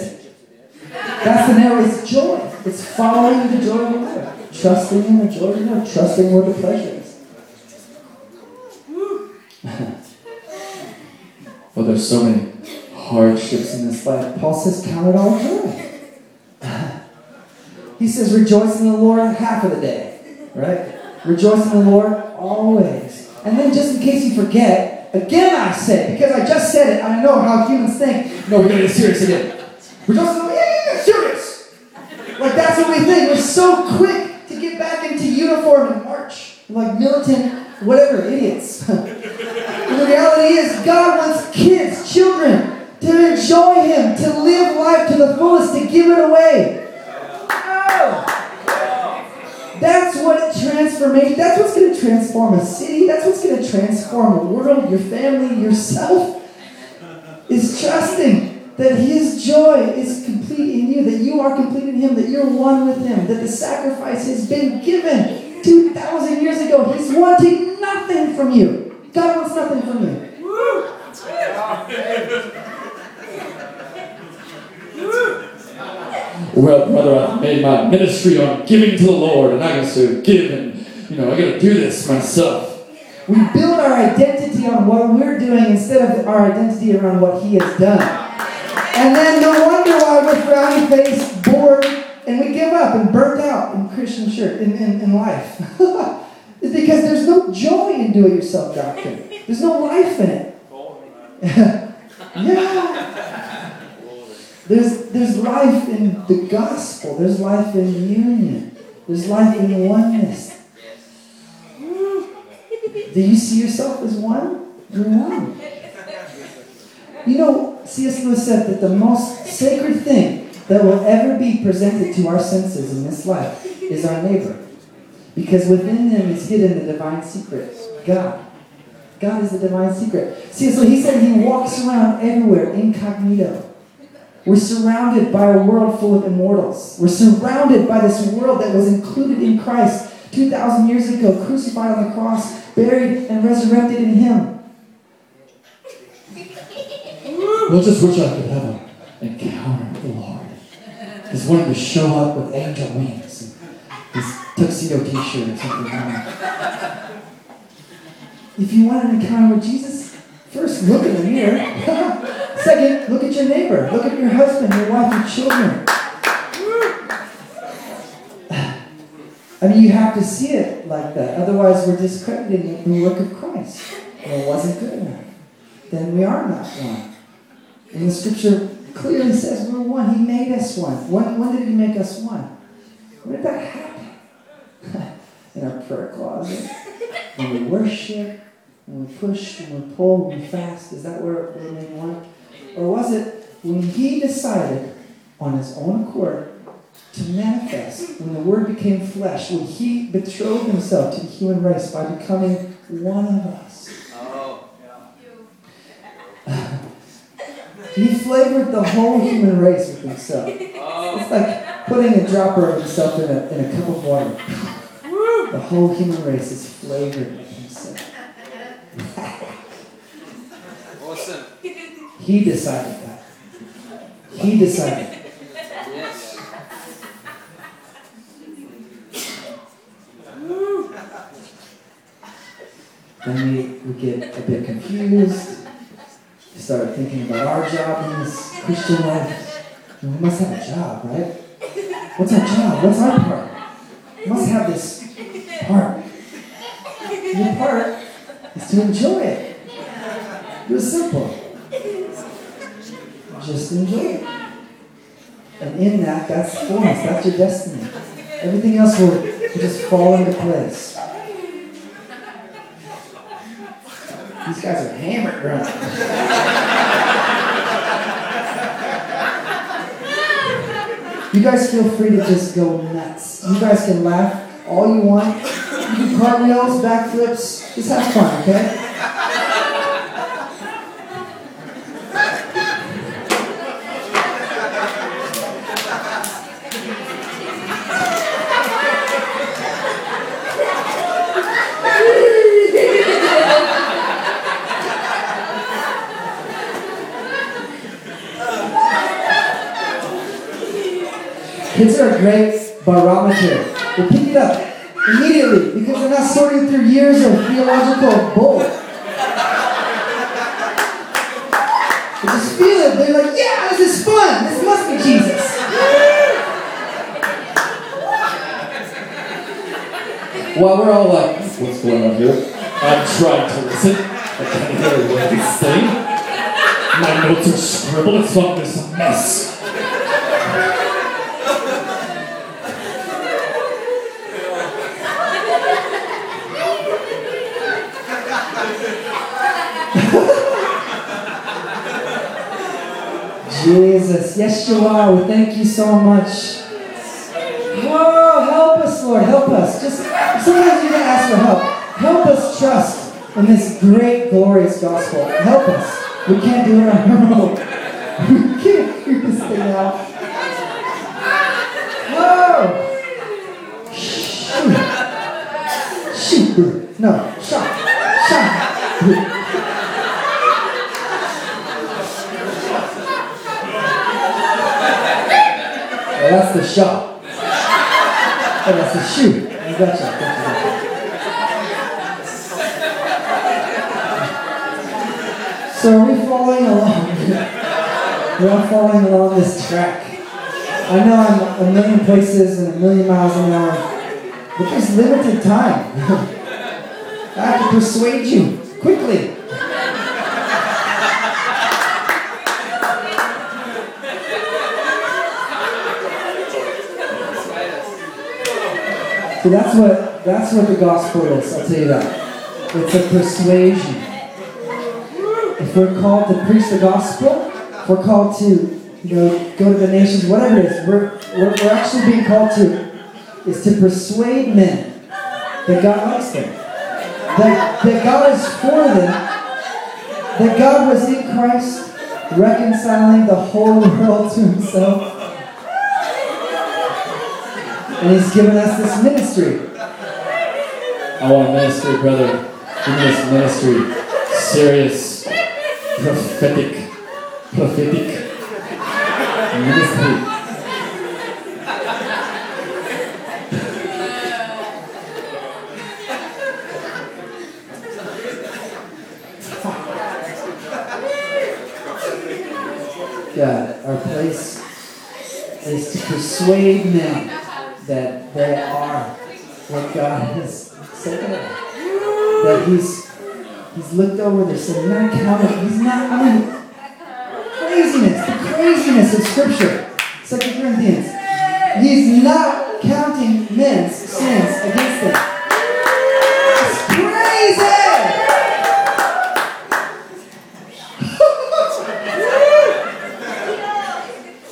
That's the narrow way, it's joy. It's following the joy of the Lord. Trusting in the joy of the Lord. Trusting where the pleasure is. Well, there's so many hardships in this life. Paul says, count it all joy. He says, rejoice in the Lord half of the day, right? Rejoice in the Lord always. And then just in case you forget, again I say, because I just said it, I know how humans think. No, we're going to get serious again. Rejoice in the Lord, serious. Like that's what we think. We're so quick to get back into uniform and march. Like militant, whatever, idiots. And the reality is God wants kids, children, to enjoy Him, to live life to the fullest, to give it away. Oh. That's what transformation, that's what's going to transform a city, that's what's going to transform a world, your family, yourself, is trusting that His joy is complete in you, that you are complete in Him, that you're one with Him, that the sacrifice has been given 2,000 years ago. He's wanting nothing from you. God wants nothing from you. Woo. well, brother, I've made my ministry on giving to the Lord, and I got to give, and, you know, I got to do this myself. We build our identity on what we're doing instead of our identity around what He has done. And then no wonder why we're frowny-faced, bored, and we give up and burnt out in Christian church, in life. It's because there's no joy in doing yourself doctrine. There's no life in it. Yeah. There's life in the gospel. There's life in union. There's life in oneness. Do you see yourself as one? You're one. You know, C.S. Lewis said that the most sacred thing that will ever be presented to our senses in this life is our neighbor. Because within them is hidden the divine secret, God. God is the divine secret. C.S. Lewis, he said he walks around everywhere incognito. We're surrounded by a world full of immortals. We're surrounded by this world that was included in Christ 2,000 years ago, crucified on the cross, buried and resurrected in Him. We'll just wish I could have an encounter with the Lord. Just wanted to show up with angel wings and his tuxedo t-shirt or something. If you want an encounter with Jesus, first look in the mirror. Second, look at your neighbor. Look at your husband, your wife, your children. I mean, you have to see it like that. Otherwise, we're discrediting the work of Christ. Well, it wasn't good enough. Then we are not one. And the scripture clearly says we're one. He made us one. When did He make us one? Where did that happen? In our prayer closet. When we worship, when we push, when we pull, when we fast. Is that where we're made one? Or was it when He decided on His own accord to manifest, when the Word became flesh, when He betrothed Himself to the human race by becoming one of us? Oh, yeah. He flavored the whole human race with Himself. Oh. It's like putting a dropper of Himself in a cup of water. The whole human race is flavored with Himself. Awesome. He decided that. He decided. Then we get a bit confused. We start thinking about our job in this Christian life. We must have a job, right? What's our job? What's our part? We must have this part. Your part is to enjoy it. You're simple. Just enjoy it. And in that, that's fullness. That's your destiny. Everything else will just fall into place. These guys are hammered drunk. You guys feel free to just go nuts. You guys can laugh all you want. You do cartwheels, backflips. Just have fun, okay? Kids are a great barometer. They pick it up immediately because they're not sorting through years of theological bull. They just feel it. They're like, yeah, this is fun. This must be Jesus. Well, we're all like, what's going on here? I'm trying to listen. I can't hear a word he's saying. My notes are scribbled. It's like this mess. Jesus, Yeshua, we thank You so much. Whoa, help us, Lord, help us. Just sometimes you can ask for help. Help us trust in this great, glorious gospel. Help us. We can't do it on our own. We can't do this thing out. Whoa! Shoot! No, shot! That's that's the shop. Oh, that's the shoe. Gotcha. So are we following along? We're all following along this track. I know I'm a million places and a million miles an hour, but there's limited time. I have to persuade you quickly. See, that's what the gospel is, I'll tell you that. It's a persuasion. If we're called to preach the gospel, if we're called to go to the nations, whatever it is, we're actually being called to persuade men that God likes them, that God is for them, that God was in Christ reconciling the whole world to himself. And he's given us this ministry. I want ministry, brother. Give me this ministry. Serious, prophetic. Ministry. God, our place is to persuade men that they are what God has said to them. That He's looked over this and not counted. He's not craziness of Scripture. 2 Corinthians. He's not counting men's sins against them. It's crazy!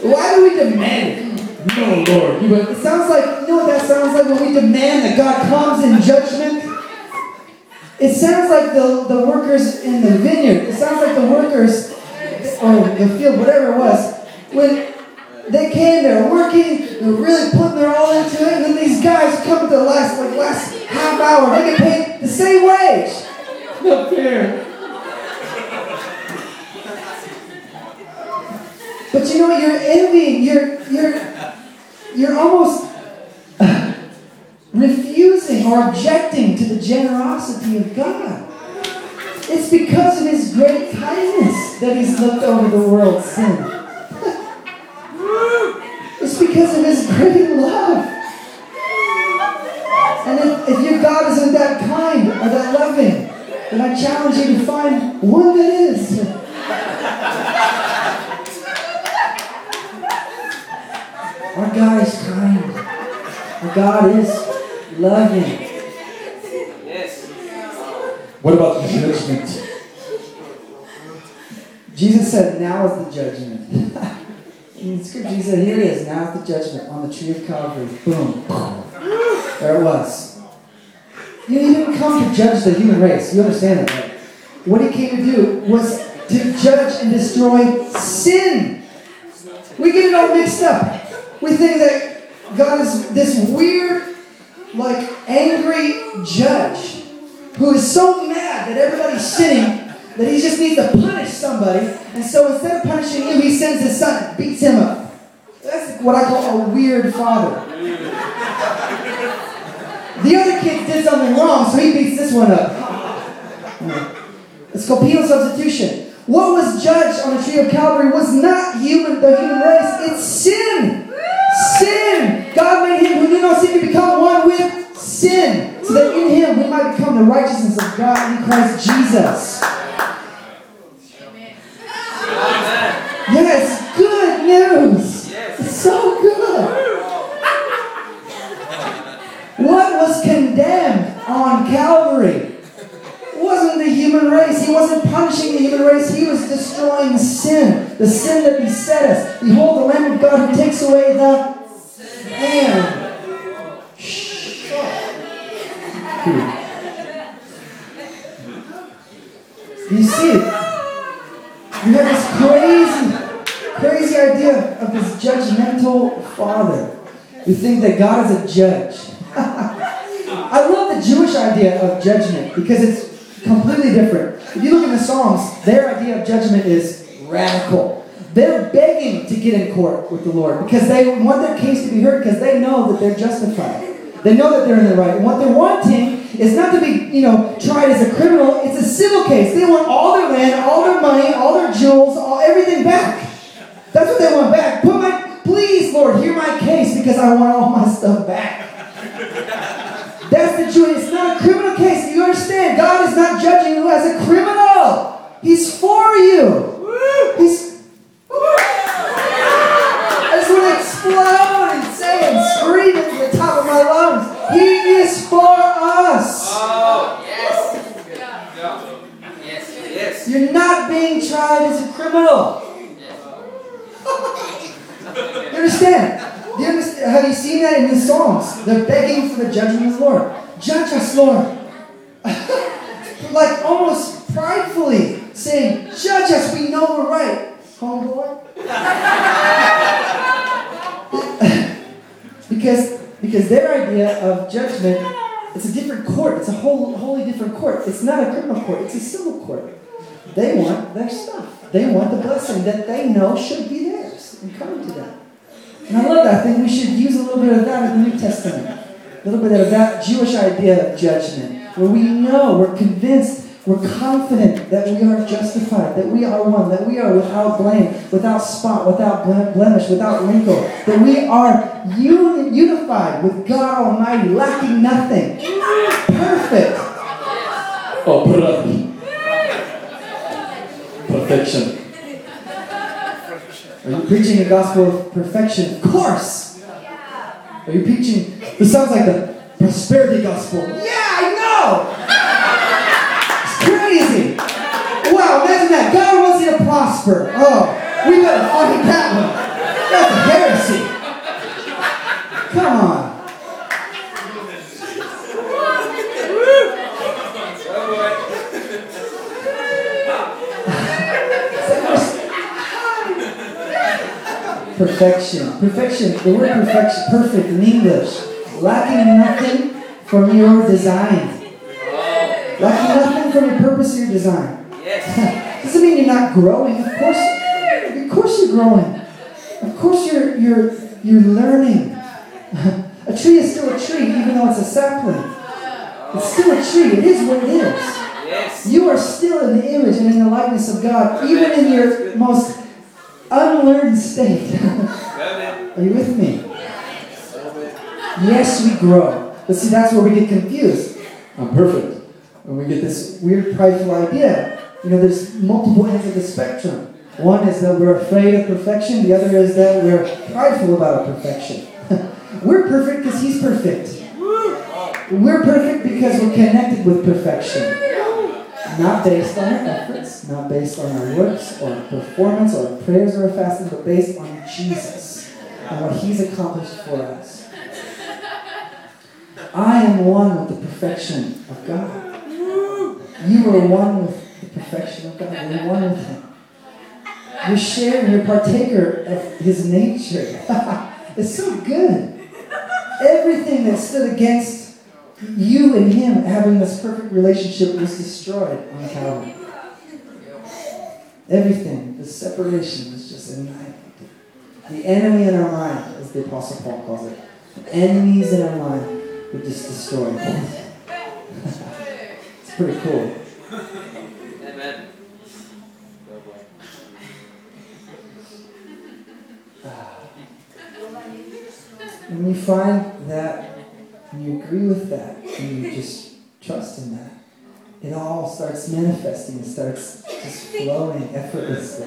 Why do we demand it? No, Lord. It sounds like, that sounds like when we demand that God comes in judgment? It sounds like the workers in the vineyard. It sounds like the workers or the field, whatever it was, when they came, they were working, they were really putting their all into it, and then these guys come to the last half hour, they get paid the same wage. No fair. But you're envying, you're almost refusing or objecting to the generosity of God. It's because of his great kindness that he's looked over the world's sin. It's because of his great love. And if your God isn't that kind or that loving, then I challenge you to find one that is. Our God is kind. Our God is loving. What about the judgment? Jesus said, now is the judgment. In Scripture, he said, here it is, now is the judgment on the tree of Calvary. Boom. There it was. He didn't come to judge the human race. You understand that, right? What he came to do was to judge and destroy sin. We get it all mixed up. We think that God is this weird, angry judge who is so mad that everybody's sinning that he just needs to punish somebody. And so instead of punishing him, he sends his son and beats him up. That's what I call a weird father. The other kid did something wrong, so he beats this one up. It's called penal substitution. What was judged on the tree of Calvary was not the human race. It's sin. Sin. God made him who knew no sin to become one with sin, so that in him we might become the righteousness of God in Christ Jesus. Amen. Yes, good news. Yes. It's so good. What was condemned on Calvary wasn't the human race. He wasn't punishing the human race. He was destroying sin, the sin that beset us. Behold, the Lamb of God who takes away the sin. You see, you have this crazy idea of this judgmental father. You think that God is a judge. I love the Jewish idea of judgment because it's completely different. If you look in the Psalms, their idea of judgment is radical. They're begging to get in court with the Lord because they want their case to be heard because they know that they're justified. They know that they're in the right. And what they're wanting is not to be, tried as a criminal. It's a civil case. They want all their land, all their money, all their jewels, everything back. That's what they want back. Please, Lord, hear my case because I want all my stuff back. That's the truth. It's not a criminal case. You understand? God is not judging you as a criminal. He's for you. I just want to explode and say and scream at the top of my lungs. He is for us. Oh, yes. Yes. Yes. You're not being tried as a criminal. You understand? Have you seen that in the Psalms? They're begging for the judgment of the Lord. Judge us, Lord. Like almost pridefully saying, judge us, we know we're right. Homeboy. because their idea of judgment, it's a different court. It's a wholly different court. It's not a criminal court. It's a civil court. They want their stuff. They want the blessing that they know should be theirs and coming to them. And I love that. I think we should use a little bit of that in the New Testament. A little bit of that Jewish idea of judgment, where we know, we're convinced, we're confident that we are justified, that we are one, that we are without blame, without spot, without blemish, without wrinkle, that we are unified with God Almighty, lacking nothing. Perfect. Oh, brother. Perfection. Are you preaching the gospel of perfection? Of course. Are you preaching? This sounds like the prosperity gospel. Yeah, I know. It's crazy. Wow, imagine that. God wants you to prosper. Oh, we better fight that one. That's a heresy. Come on. Perfection. Perfection. The word perfection, perfect in English. Lacking nothing from your design. Lacking nothing from your purpose or your design. Yes. Doesn't mean you're not growing. Of course you're growing. Of course you're learning. A tree is still a tree, even though it's a sapling. It's still a tree. It is what it is. Yes. You are still in the image and in the likeness of God, even in your most unlearned state. Are you with me? Yes, we grow. But see, that's where we get confused. I'm perfect. And we get this weird prideful idea. There's multiple ends of the spectrum. One is that we're afraid of perfection. The other is that we're prideful about our perfection. We're perfect because He's perfect. We're perfect because we're connected with perfection. Not based on our efforts, not based on our works, or our performance, or our prayers, or our fasting, but based on Jesus and what He's accomplished for us. I am one with the perfection of God. You are one with the perfection of God. You're one with Him. You're sharing, you're partaker of His nature. It's so good. Everything that stood against you and Him having this perfect relationship was destroyed on Calvary. Everything, the separation was just annihilated. The enemy in our mind, as the Apostle Paul calls it, the enemies in our mind were just destroyed. It's pretty cool. Amen. And we find that when you agree with that, and you just trust in that, it all starts manifesting. It starts just flowing effortlessly.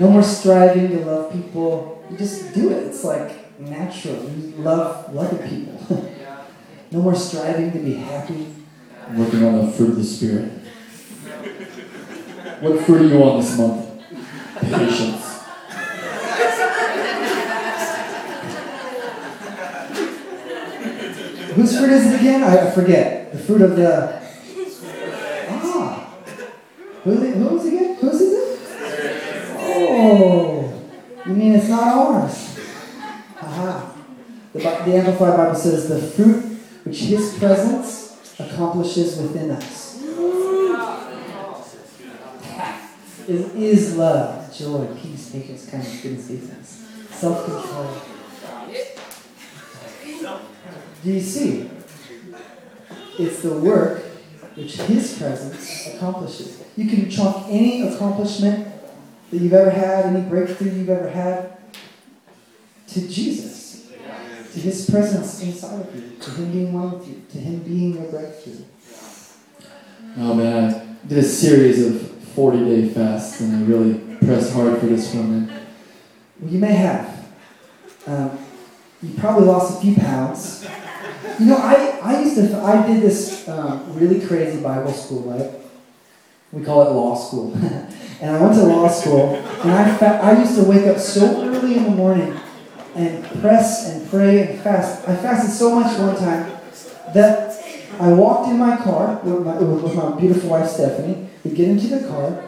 No more striving to love people. You just do it. It's like natural. You love other people. No more striving to be happy. I'm working on the fruit of the Spirit. What fruit do you want this month? Patience. Whose fruit is it again? I forget. The fruit of the... Ah! Who's again? Whose is it? Oh! You mean it's not ours? Aha! The Amplified Bible says, the fruit which His presence accomplishes within us is love. love, joy, peace, patience, kindness, goodness, faithfulness, self-control. Do you see? It's the work which His presence accomplishes. You can chalk any accomplishment that you've ever had, any breakthrough you've ever had, to Jesus, to His presence inside of you, to Him being one with you, to Him being your breakthrough. Oh man, I did a series of 40-day fasts, and I really pressed hard for this one. Well, you may have. You probably lost a few pounds. You know, I did this really crazy Bible school, right? We call it law school. And I went to law school, and I used to wake up so early in the morning and press and pray and fast. I fasted so much one time that I walked in my car with my beautiful wife, Stephanie. We get into the car,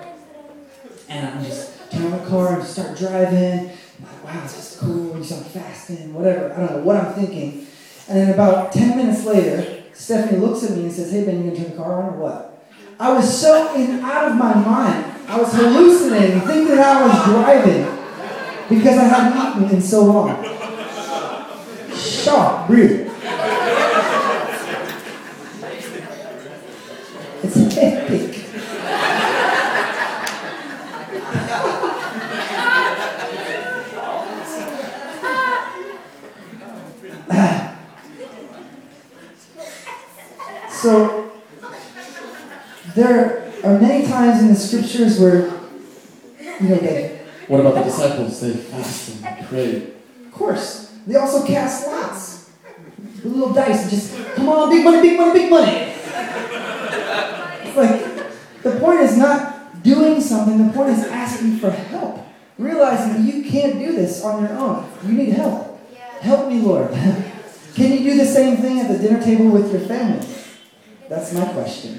and I'm just turn on the car and start driving. I'm like, wow, this is cool. You start fasting, whatever. I don't know what I'm thinking. And then about 10 minutes later, Stephanie looks at me and says, "Hey, Ben, you going to turn the car on or what?" I was so out of my mind. I was hallucinating, thinking that I was driving because I hadn't eaten in so long. Shock, breathe. It's epic. So, there are many times in the scriptures where, you know, they... What about the disciples? They fasted and prayed. Of course. They also cast lots. The little dice and just, come on, big money, big money, big money. It's like, the point is not doing something. The point is asking for help. Realizing that you can't do this on your own. You need help. Help me, Lord. Can you do the same thing at the dinner table with your family? That's my question.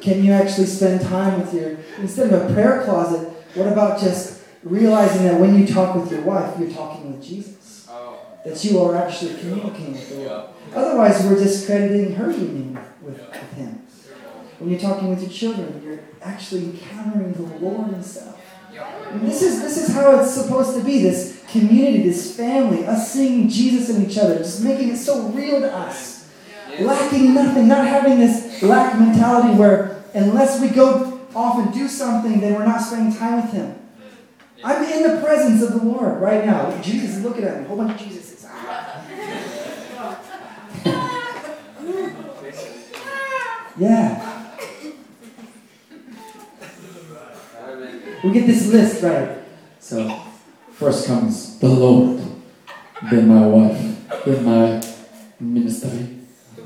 Can you actually spend time with your... Instead of a prayer closet, what about just realizing that when you talk with your wife, you're talking with Jesus? Oh. That you are actually communicating with the Lord. Otherwise, we're discrediting her union with Him. When you're talking with your children, you're actually encountering the Lord Himself. And this is how it's supposed to be, this community, this family, us seeing Jesus in each other, just making it so real to us. Lacking nothing, not having this lack mentality where unless we go off and do something, then we're not spending time with Him. I'm in the presence of the Lord right now. Jesus is looking at me. A whole bunch of Jesuses. Yeah. We get this list right. So, first comes the Lord, then my wife, then my ministry.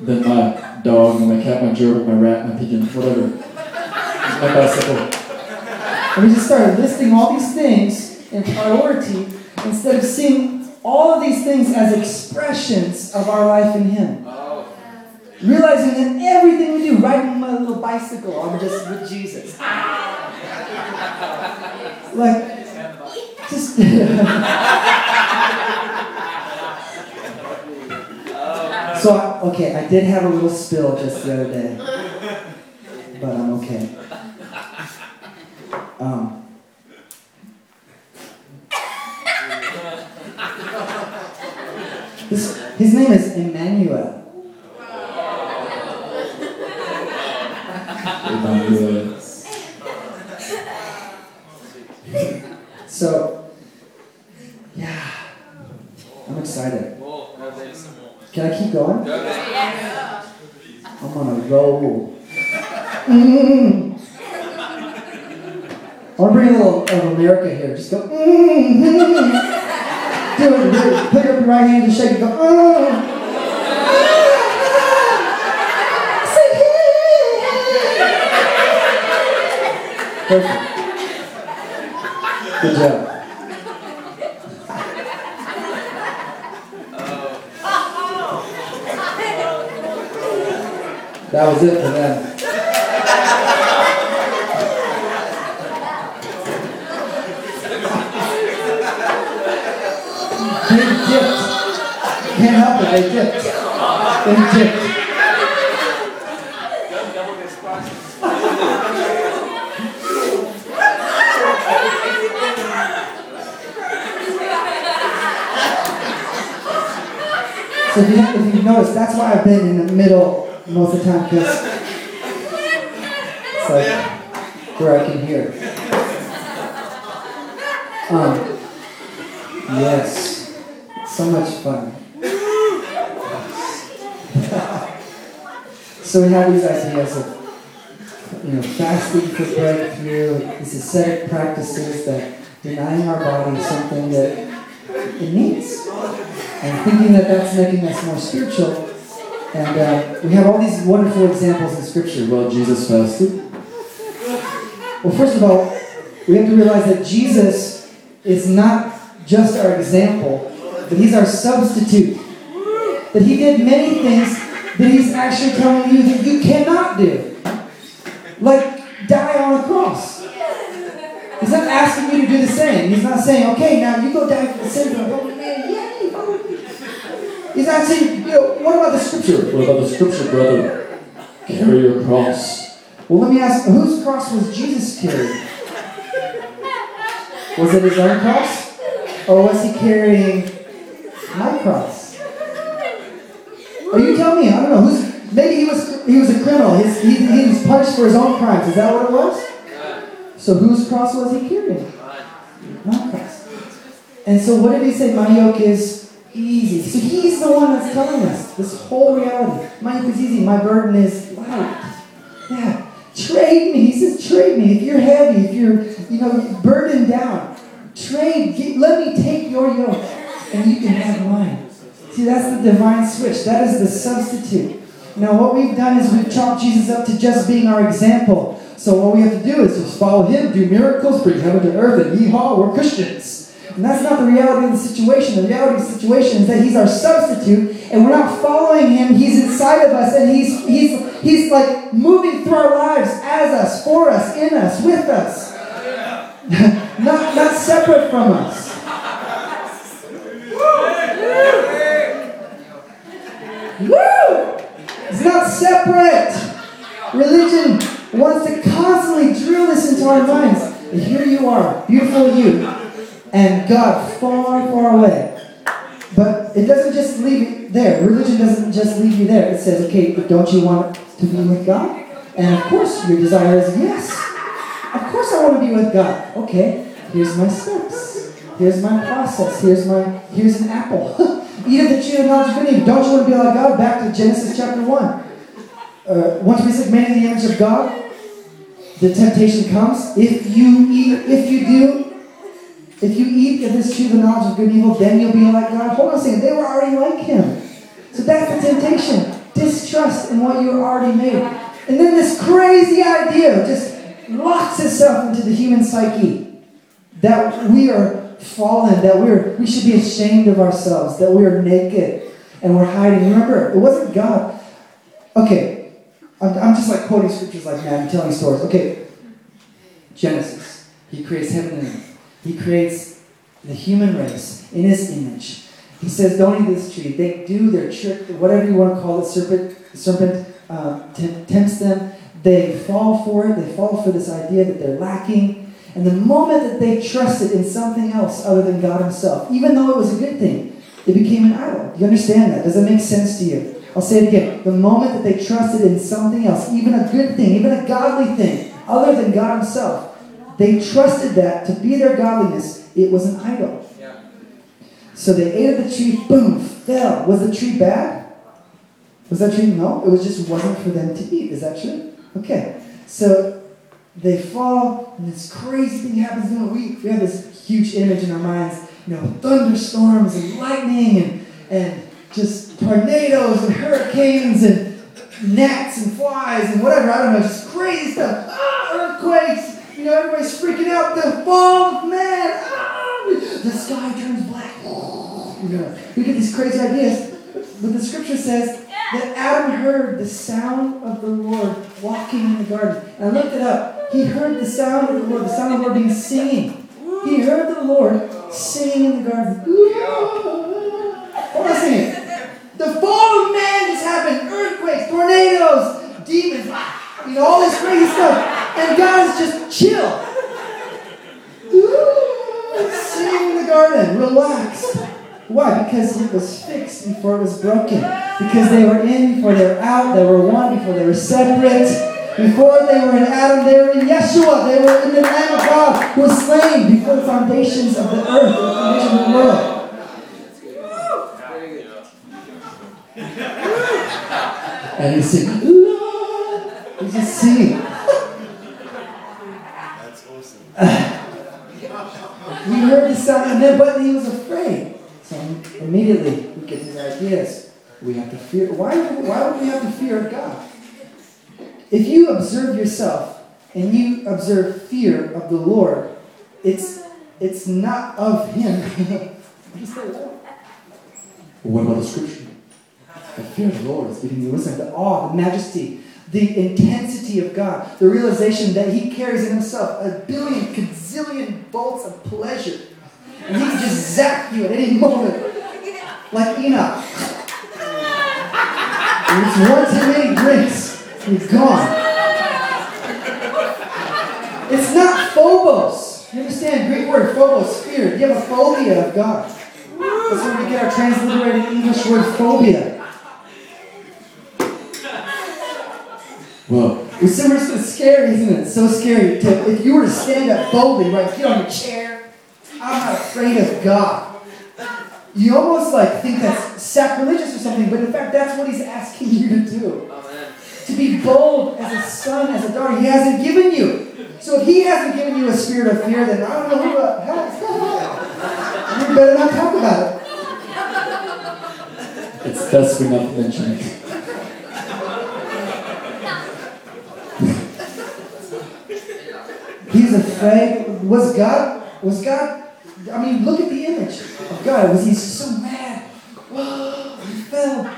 Then my dog, my cat, my Gerbil, my rat, my pigeon, whatever. My bicycle. And we just started listing all these things in priority instead of seeing all of these things as expressions of our life in Him. Oh. Realizing that everything we do, riding my little bicycle, I'm just with Jesus. I did have a little spill just the other day, but I'm okay. His name is Emmanuel. Emmanuel. So, yeah, I'm excited. Can I keep going? I'm on a roll. I want to bring a little of America here. Just go, Do it. Put up your right hand and shake it. Go, Say, hey. Perfect. Good job. That was it for them. They dipped. Can't help it, they dipped. They dipped. So if you notice, that's why I've been in the middle most of the time, because it's like where I can hear. Yes. So much fun. So we have these ideas of, fasting for breakthrough, these ascetic practices that denying our body is something that it needs. And thinking that that's making us more spiritual. And we have all these wonderful examples in Scripture. Well, Jesus fasted. Well, first of all, we have to realize that Jesus is not just our example, but He's our substitute. That He did many things that He's actually telling you that you cannot do. Like, die on a cross. He's not asking you to do the same. He's not saying, okay, now you go die for the sin. He's not saying, what about the Scripture? What about the Scripture, brother? Carry your cross. Well, let me ask, whose cross was Jesus carrying? Was it His own cross? Or was He carrying my cross? Or you tell me, I don't know. Maybe he was a criminal. He was punished for his own crimes. Is that what it was? So whose cross was He carrying? My cross. And so what did He say? My yoke is easy. So He's the one that's telling us this whole reality. My yoke is easy. My burden is light. Yeah. Trade me. He says, trade me. If you're heavy, if you're, burdened down, trade. Let me take your yoke and you can have mine. See, that's the divine switch. That is the substitute. Now, what we've done is we've chopped Jesus up to just being our example. So what we have to do is just follow Him, do miracles, bring heaven to earth, and yee-haw, we're Christians. And that's not the reality of the situation. The reality of the situation is that He's our substitute, and we're not following Him. He's inside of us, and He's like moving through our lives as us, for us, in us, with us. Yeah. not separate from us. Woo! It's not separate. Religion wants to constantly drill this into our minds. And here you are, beautiful you. And God far, far away. But it doesn't just leave you there. Religion doesn't just leave you there. It says, okay, but don't you want to be with God? And of course, your desire is yes. Of course I want to be with God. Okay, here's my steps. Here's my process. Here's an apple. Eat of the tree of knowledge of good and evil. Don't you want to be like God? Back to Genesis chapter 1. Once we set man in the image of God, the temptation comes. If you eat of this tree of the knowledge of good and evil, then you'll be like God. Hold on a second. They were already like Him. So that's the temptation. Distrust in what you were already made. And then this crazy idea just locks itself into the human psyche. That we are fallen. That we should be ashamed of ourselves. That we are naked. And we're hiding. Remember, it wasn't God. Okay. I'm just like quoting scriptures like that and telling stories. Okay. Genesis. He creates heaven and earth. He creates the human race in His image. He says, don't eat this tree. They do their trick, whatever you want to call it, the serpent tempts them. They fall for it. They fall for this idea that they're lacking. And the moment that they trusted in something else other than God Himself, even though it was a good thing, it became an idol. Do you understand that? Does that make sense to you? I'll say it again. The moment that they trusted in something else, even a good thing, even a godly thing, other than God Himself, they trusted that to be their godliness, it was an idol. Yeah. So they ate of the tree, boom, fell. Was the tree bad? Was that tree? No, it just wasn't for them to eat. Is that true? Okay. So they fall, and this crazy thing happens in a week. We have this huge image in our minds, thunderstorms and lightning and just tornadoes and hurricanes and gnats and flies and whatever. I don't know, just crazy stuff. Earthquakes. Everybody's freaking out. The fall of man. The sky turns black. We get these crazy ideas. But the scripture says that Adam heard the sound of the Lord walking in the garden. And I looked it up. He heard the sound of the Lord. The sound of the Lord being singing. He heard the Lord singing in the garden. What was I singing? The fall of man has happened. Earthquakes, tornadoes, demons. All this crazy stuff. And God is just chill. Ooh, sitting in the garden, relaxed. Why? Because He was fixed fixed before it was broken. Because they were in before they were out. They were one before they were separate. Before they were in Adam, they were in Yeshua. They were in the Lamb of God who was slain before the foundations of the earth, the foundations of the world. And you sing, "Ooh." You just sing. That's awesome. We heard this sound, and then, but he was afraid. So immediately we get these ideas. We have to fear. Why would we have to fear of God? If you observe yourself and you observe fear of the Lord, it's not of Him. What do you say? What about the Scripture? The fear of the Lord is giving you wisdom. The awe, the majesty, the intensity of God, the realization that He carries in Himself a billion, gazillion bolts of pleasure. And He can just zap you at any moment. Like Enoch. It's one too many drinks. He's gone. It's not phobos. You understand? Greek word phobos, fear. You have a phobia of God. That's where we get our transliterated English word phobia. Whoa. It's so scary, isn't it? So scary. If you were to stand up boldly, right, get on a chair, I'm not afraid of God. You almost like think that's sacrilegious or something, but in fact, that's what He's asking you to do. Amen. To be bold as a son, as a daughter. He hasn't given you. So if He hasn't given you a spirit of fear, then I don't know who the hell is that. You better not talk about it. It's best for not mentioning. He's afraid. Was God, I mean, look at the image of God. Was He so mad? Whoa, He fell. He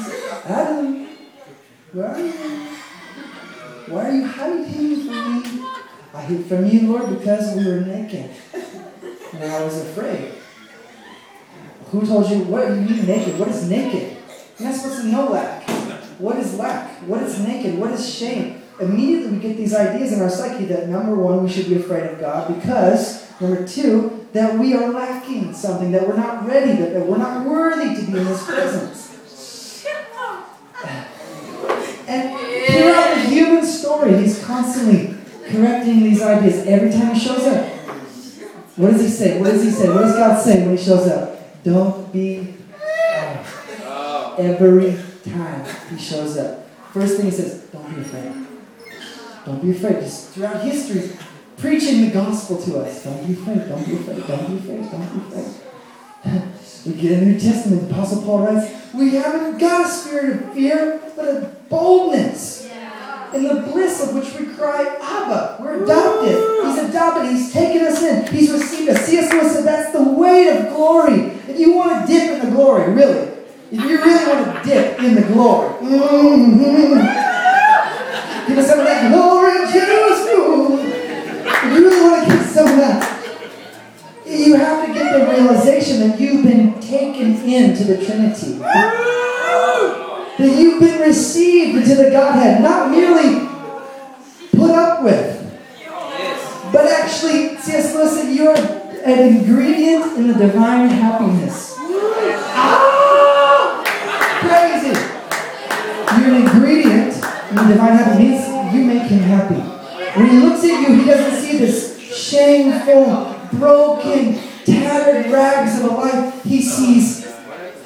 said, Adam, where are you? Why are you hiding from me? I hid from you, Lord, because we were naked. And I was afraid. Who told you? What do you mean naked? What is naked? You're not supposed to know lack. What is lack? What is naked? What is shame? Immediately we get these ideas in our psyche that, number one, we should be afraid of God because, number two, that we are lacking something, that we're not ready, that we're not worthy to be in His presence. And throughout the human story, He's constantly correcting these ideas every time He shows up. What does He say? What does He say? What does God say when He shows up? Don't be afraid. Every time He shows up. First thing He says, don't be afraid. Don't be afraid. Just throughout history, preaching the gospel to us. Don't be afraid. Don't be afraid. Don't be afraid. Don't be afraid. We get in the New Testament. The Apostle Paul writes, we haven't got a spirit of fear, but a boldness. Yeah. In the bliss of which we cry, Abba. We're adopted. Woo! He's adopted. He's taken us in. He's received us. C.S. Lewis said that's the weight of glory. If you want to dip in the glory, really. If you really want to dip in the glory. Mm-hmm. Give us some of that glory juice. If you really want to get some of that, you have to get the realization that you've been taken into the Trinity. That you've been received into the Godhead. Not merely put up with. But actually, C.S. Lewis said, you're an ingredient in the divine happiness. Ah! Crazy. You're an ingredient. When divine happiness, you make Him happy. When He looks at you, He doesn't see this shameful, broken, tattered rags of a life. He sees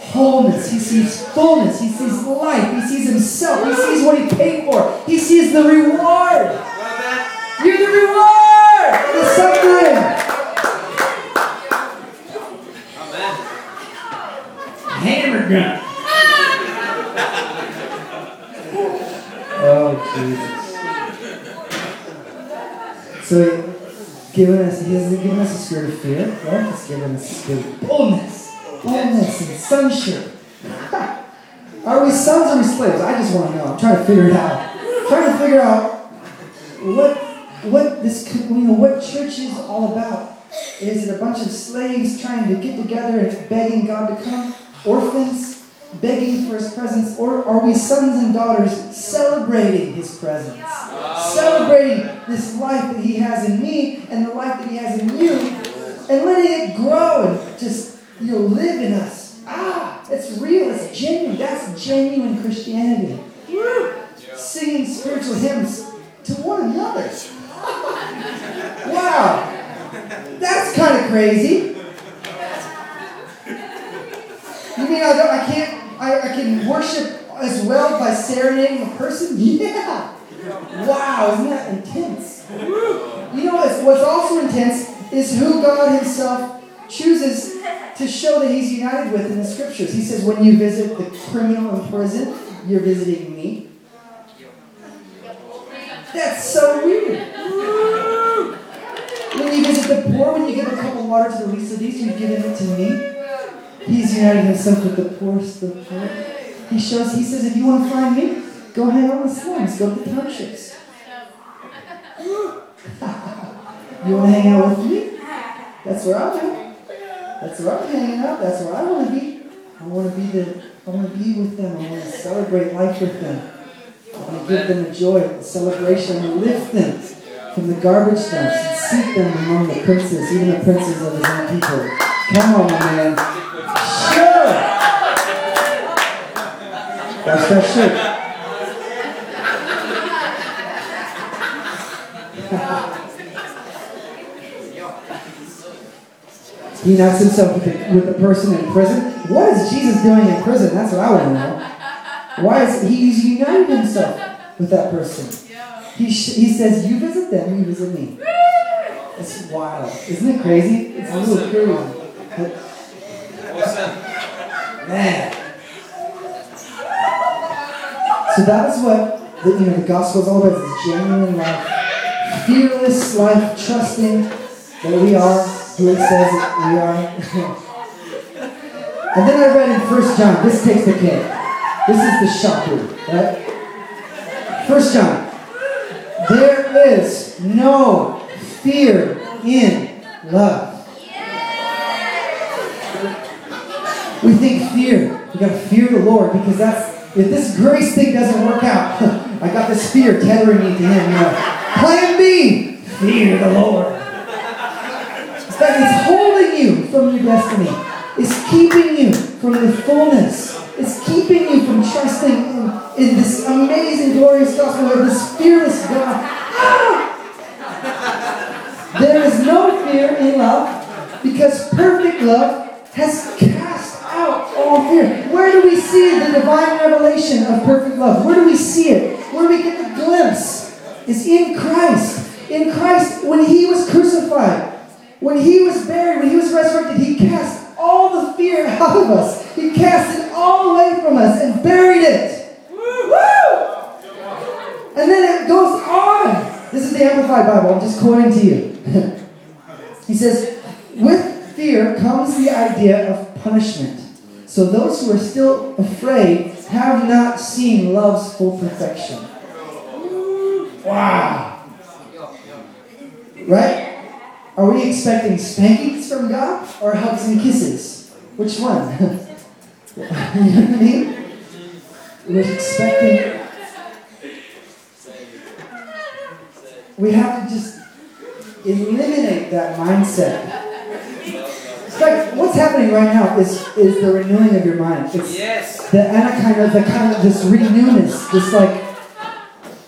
wholeness. He sees fullness. He sees life. He sees Himself. He sees what He paid for. He sees the reward. You're the reward of the suffering. Hammer gun. Oh, Jesus. So, He hasn't given us a spirit of fear, right? He's given us a spirit of boldness and sonship. Are we sons or are we slaves? I just want to know. I'm trying to figure it out. I'm trying to figure out what this, you know, what church is all about. Is it a bunch of slaves trying to get together and begging God to come? Orphans? Begging for His presence, or are we sons and daughters celebrating His presence? Yeah. Celebrating this life that He has in me and the life that He has in you and letting it grow and just, you know, live in us. Ah! It's real. It's genuine. That's genuine Christianity. Yeah. Singing spiritual hymns to one another. Wow. That's kind of crazy. You mean I can worship as well by serenading a person? Yeah. Wow, isn't that intense? You know what's also intense is who God himself chooses to show that he's united with in the scriptures. He says, when you visit the criminal in prison, you're visiting me. That's so weird. When you visit the poor, when you give a cup of water to the least of these, you've given it to me. He's united himself with the poorest of the poor. He says, if you want to find me, go hang out in the slums, go to the townships. You want to hang out with me? That's where I'm at. That's where I'm hanging out. That's where I want to be. I want to be with them. I want to celebrate life with them. I want to give them a joy, a celebration. I want to lift them from the garbage dumps and seat them among the princes, even the princes of his own people. Come on, man. Sure. That's that shit. He unites himself with the person in prison. What is Jesus doing in prison? That's what I want to know. Why is he's united himself with that person? He says, "You visit them, you visit me." That's wild, isn't it crazy? It's a little crazy. Man. So that is what the gospel is all about: this genuine life, fearless life, trusting that we are who it says we are. And then I read in First John, this takes the cake. This is the shocker, right? First John, there is no fear in love. Yeah. We think fear. We gotta fear the Lord because if this grace thing doesn't work out, I got this fear tethering me to Him. Plan B, fear the Lord. That is holding you from your destiny. It's keeping you from the fullness. It's keeping you from trusting in this amazing, glorious gospel of this fearless God. Ah! There is no fear in love because perfect love has cast out all fear. Where do we see the divine revelation of perfect love? Where do we see it? Where do we get the glimpse? It's in Christ. In Christ, when He was crucified, when He was buried, when He was resurrected, He cast all the fear out of us. He cast it all away from us and buried it. Woo! And then it goes on. This is the Amplified Bible. I'm just quoting to you. He says, with fear comes the idea of punishment. So those who are still afraid have not seen love's full perfection. Wow. Right? Are we expecting spankings from God or hugs and kisses? Which one? You know what I mean? We have to just eliminate that mindset. In fact, what's happening right now is the renewing of your mind. It's the anachinosis, the kind of this renewness, this like.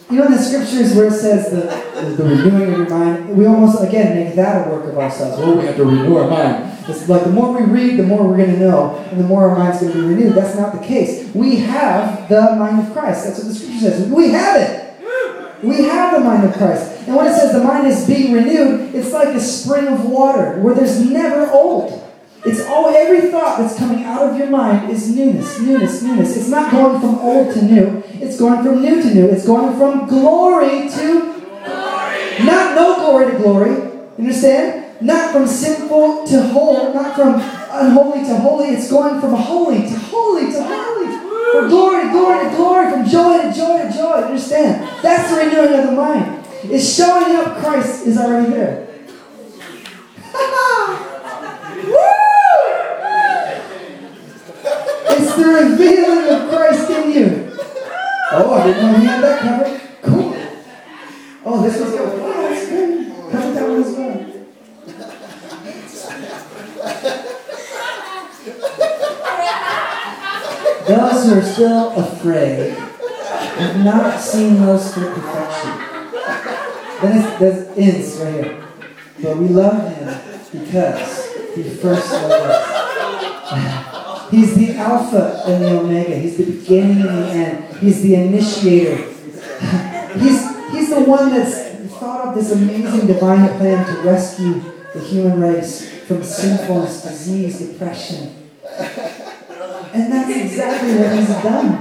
You know, in the scriptures where it says the renewing of your mind, we almost, again, make that a work of ourselves. Well, we have to renew our mind. It's like the more we read, the more we're going to know, and the more our mind's going to be renewed. That's not the case. We have the mind of Christ. That's what the scripture says. We have it. We have the mind of Christ. And when it says the mind is being renewed, it's like a spring of water where there's never old. It's every thought that's coming out of your mind is newness, newness, newness. It's not going from old to new. It's going from new to new. It's going from glory to glory. Not no glory to glory. You understand? Not from sinful to holy. Not from unholy to holy. It's going from holy to holy to holy. From glory to glory to glory. From joy to joy to joy. You understand? That's the renewing of the mind. It's showing up Christ is already there. It's the revealing of Christ in you. Oh, I didn't know he had that covered. Cool. Oh, this was good. Oh, that's good. Cover that one as well. Those who are still afraid have not seen those for perfection. Then there's ends right here. But we love him because he first loved us. He's the Alpha and the Omega. He's the beginning and the end. He's the initiator. He's the one that's thought of this amazing divine plan to rescue the human race from sinfulness, disease, depression. And that's exactly what he's done.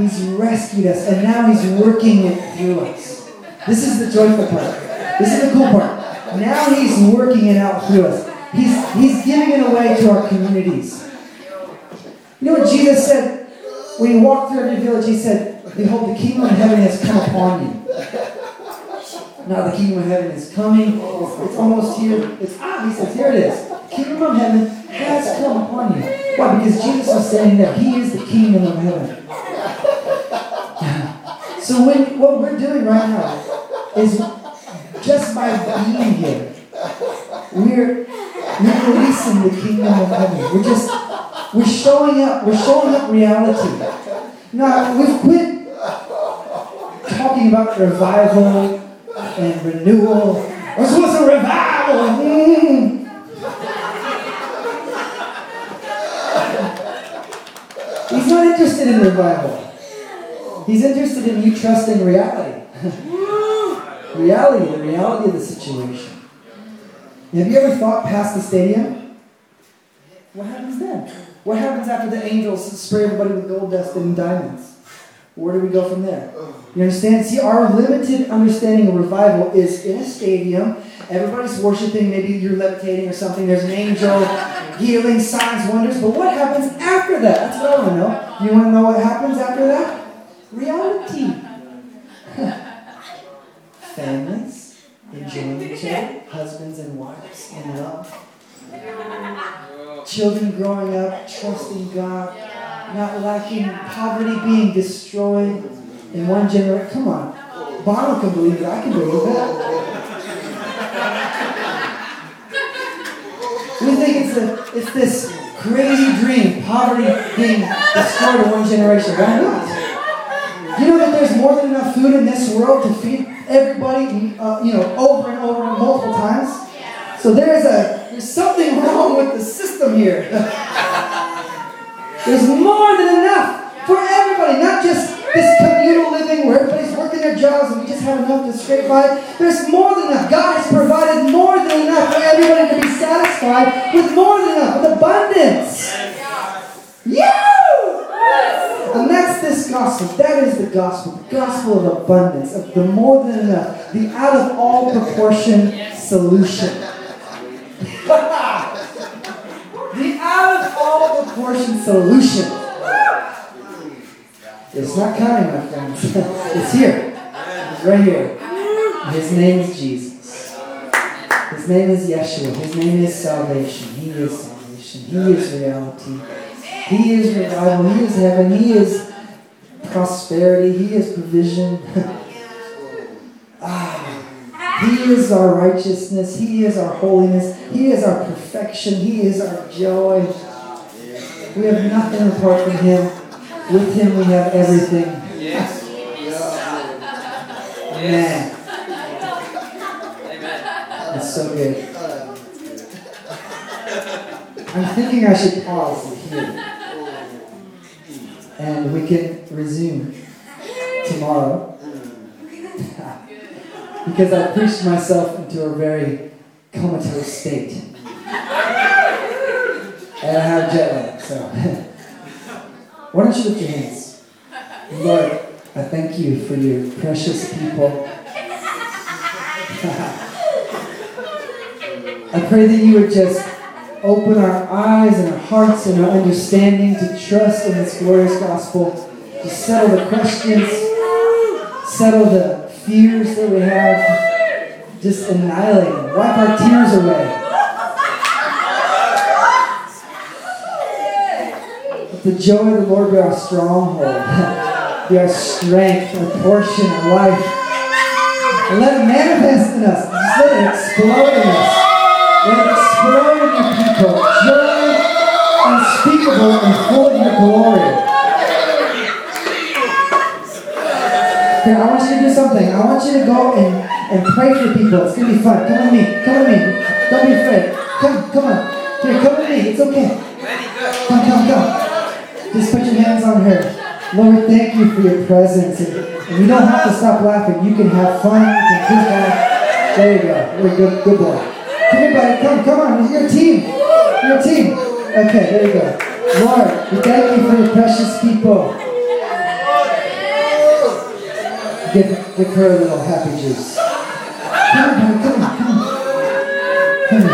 He's rescued us, and now he's working it through us. This is the joyful part. This is the cool part. Now he's working it out through us. He's giving it away to our communities. You know what Jesus said? When he walked through every village, he said, "Behold, the kingdom of heaven has come upon you." Now the kingdom of heaven is coming. It's almost here. He says, here it is. The kingdom of heaven has come upon you. Why? Because Jesus was saying that he is the kingdom of heaven. So what we're doing right now is just by being here, we're releasing the kingdom of heaven. We're showing up. We're showing up reality. Now, we've quit talking about revival and renewal. We're supposed to revival. He's not interested in revival. He's interested in you trusting reality. The reality of the situation. Have you ever thought past the stadium? What happens then? What happens after the angels spray everybody with gold dust and diamonds? Where do we go from there? You understand? See, our limited understanding of revival is in a stadium. Everybody's worshiping. Maybe you're levitating or something. There's an angel, healing, signs, wonders. But what happens after that? That's what I want to know. You want to know what happens after that? Reality. Families, enjoying each other, husbands and wives in love, children growing up, trusting God, not lacking, poverty being destroyed in one generation. Come on, Bono can believe it, I can believe it. We think it's this crazy dream, poverty being destroyed in one generation. Why not? You know that there's more than enough food in this world to feed everybody, over and over and multiple times. So there's something wrong with the system here. There's more than enough for everybody, not just this communal living where everybody's working their jobs and we just have enough to scrape by. There's more than enough. God has provided more than enough for everybody to be satisfied with more than enough, with abundance. Yeah! And that's this gospel. That is the gospel. The gospel of abundance, of the more than enough, the out of all proportion solution. The out of all proportion solution. It's not coming, my friends. It's here. It's right here. His name is Jesus. His name is Yeshua. His name is salvation. He is salvation. He is reality. He is revival. He is heaven. He is prosperity. He is provision. He is our righteousness. He is our holiness. He is our perfection. He is our joy. We have nothing apart from him. With him we have everything. Yes. Amen. That's so good. I'm thinking I should pause here. And we can resume tomorrow. Because I preached myself into a very comatose state. And I have jet lag, so. Why don't you lift your hands? Lord, I thank you for your precious people. I pray that you would just open our eyes and our hearts and our understanding to trust in this glorious gospel, to settle the questions, settle the fears that we have, just annihilate them, wipe our tears away. Let the joy of the Lord be our stronghold, be our strength, our portion, our life. And let it manifest in us, just let it explode in us. Let it explode in your people, joy unspeakable and full of your glory. Then I want you to do something. I want you to go and pray for people. It's going to be fun. Come with me. Come with me. Don't be afraid. Come on. Here, come with me. It's okay. Come. Just put your hands on her. Lord, thank you for your presence. And you don't have to stop laughing. You can have fun. You can do that. There you go. We're good boy. Come here, buddy. Come on. Your team. Okay, there you go. Lord, we thank you for your precious people. Give her a little happy juice. Come on. Yeah.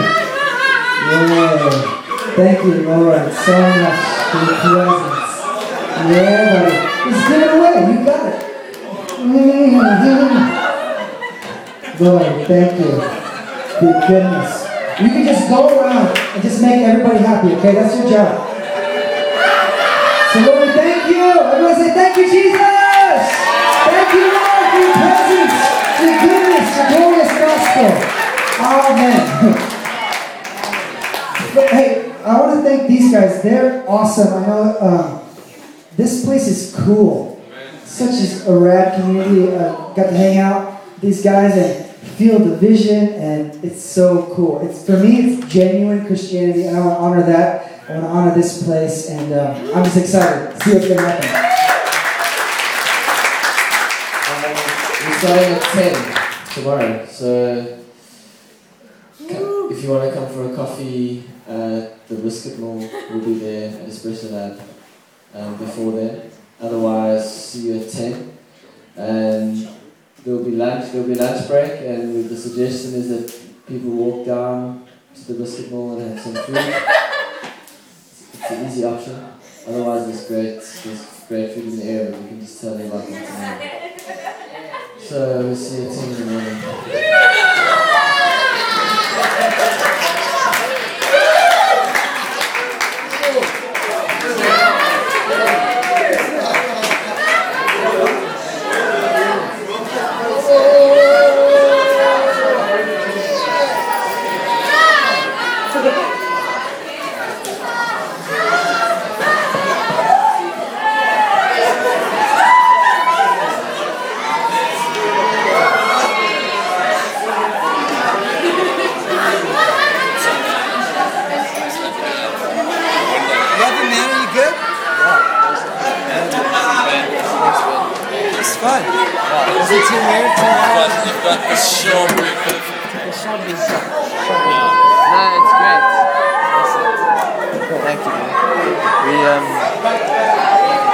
Thank you, Lord, so much for your presence. Yeah, buddy. Just give it away. You got it. Mm-hmm. Lord, thank you. Good goodness. You can just go around and just make everybody happy, okay? That's your job. So, Lord, thank you. Everyone say, thank you, Jesus. Thank you, Lord, for your presence, for your goodness, your glorious gospel. Amen. But hey, I want to thank these guys. They're awesome. I know this place is cool. Such a rad community. Got to hang out with these guys and feel the vision, and it's so cool. It's for me, it's genuine Christianity, and I want to honor that. I want to honor this place, and I'm just excited. See what's going to happen. Starting at 10 tomorrow, so if you want to come for a coffee, the Biscuit Mall will be there at Espresso Lab before then. Otherwise, see you at 10. And there'll be lunch break, and the suggestion is that people walk down to the Biscuit Mall and have some food. It's an easy option. Otherwise, there's great food in the area. You can just tell they like it tonight. So we'll see you at 10 in the morning. Fun. Wow. Is it too weird? You've got the strawberry cook. The strawberry cook. No, it's great. Thank you, man. We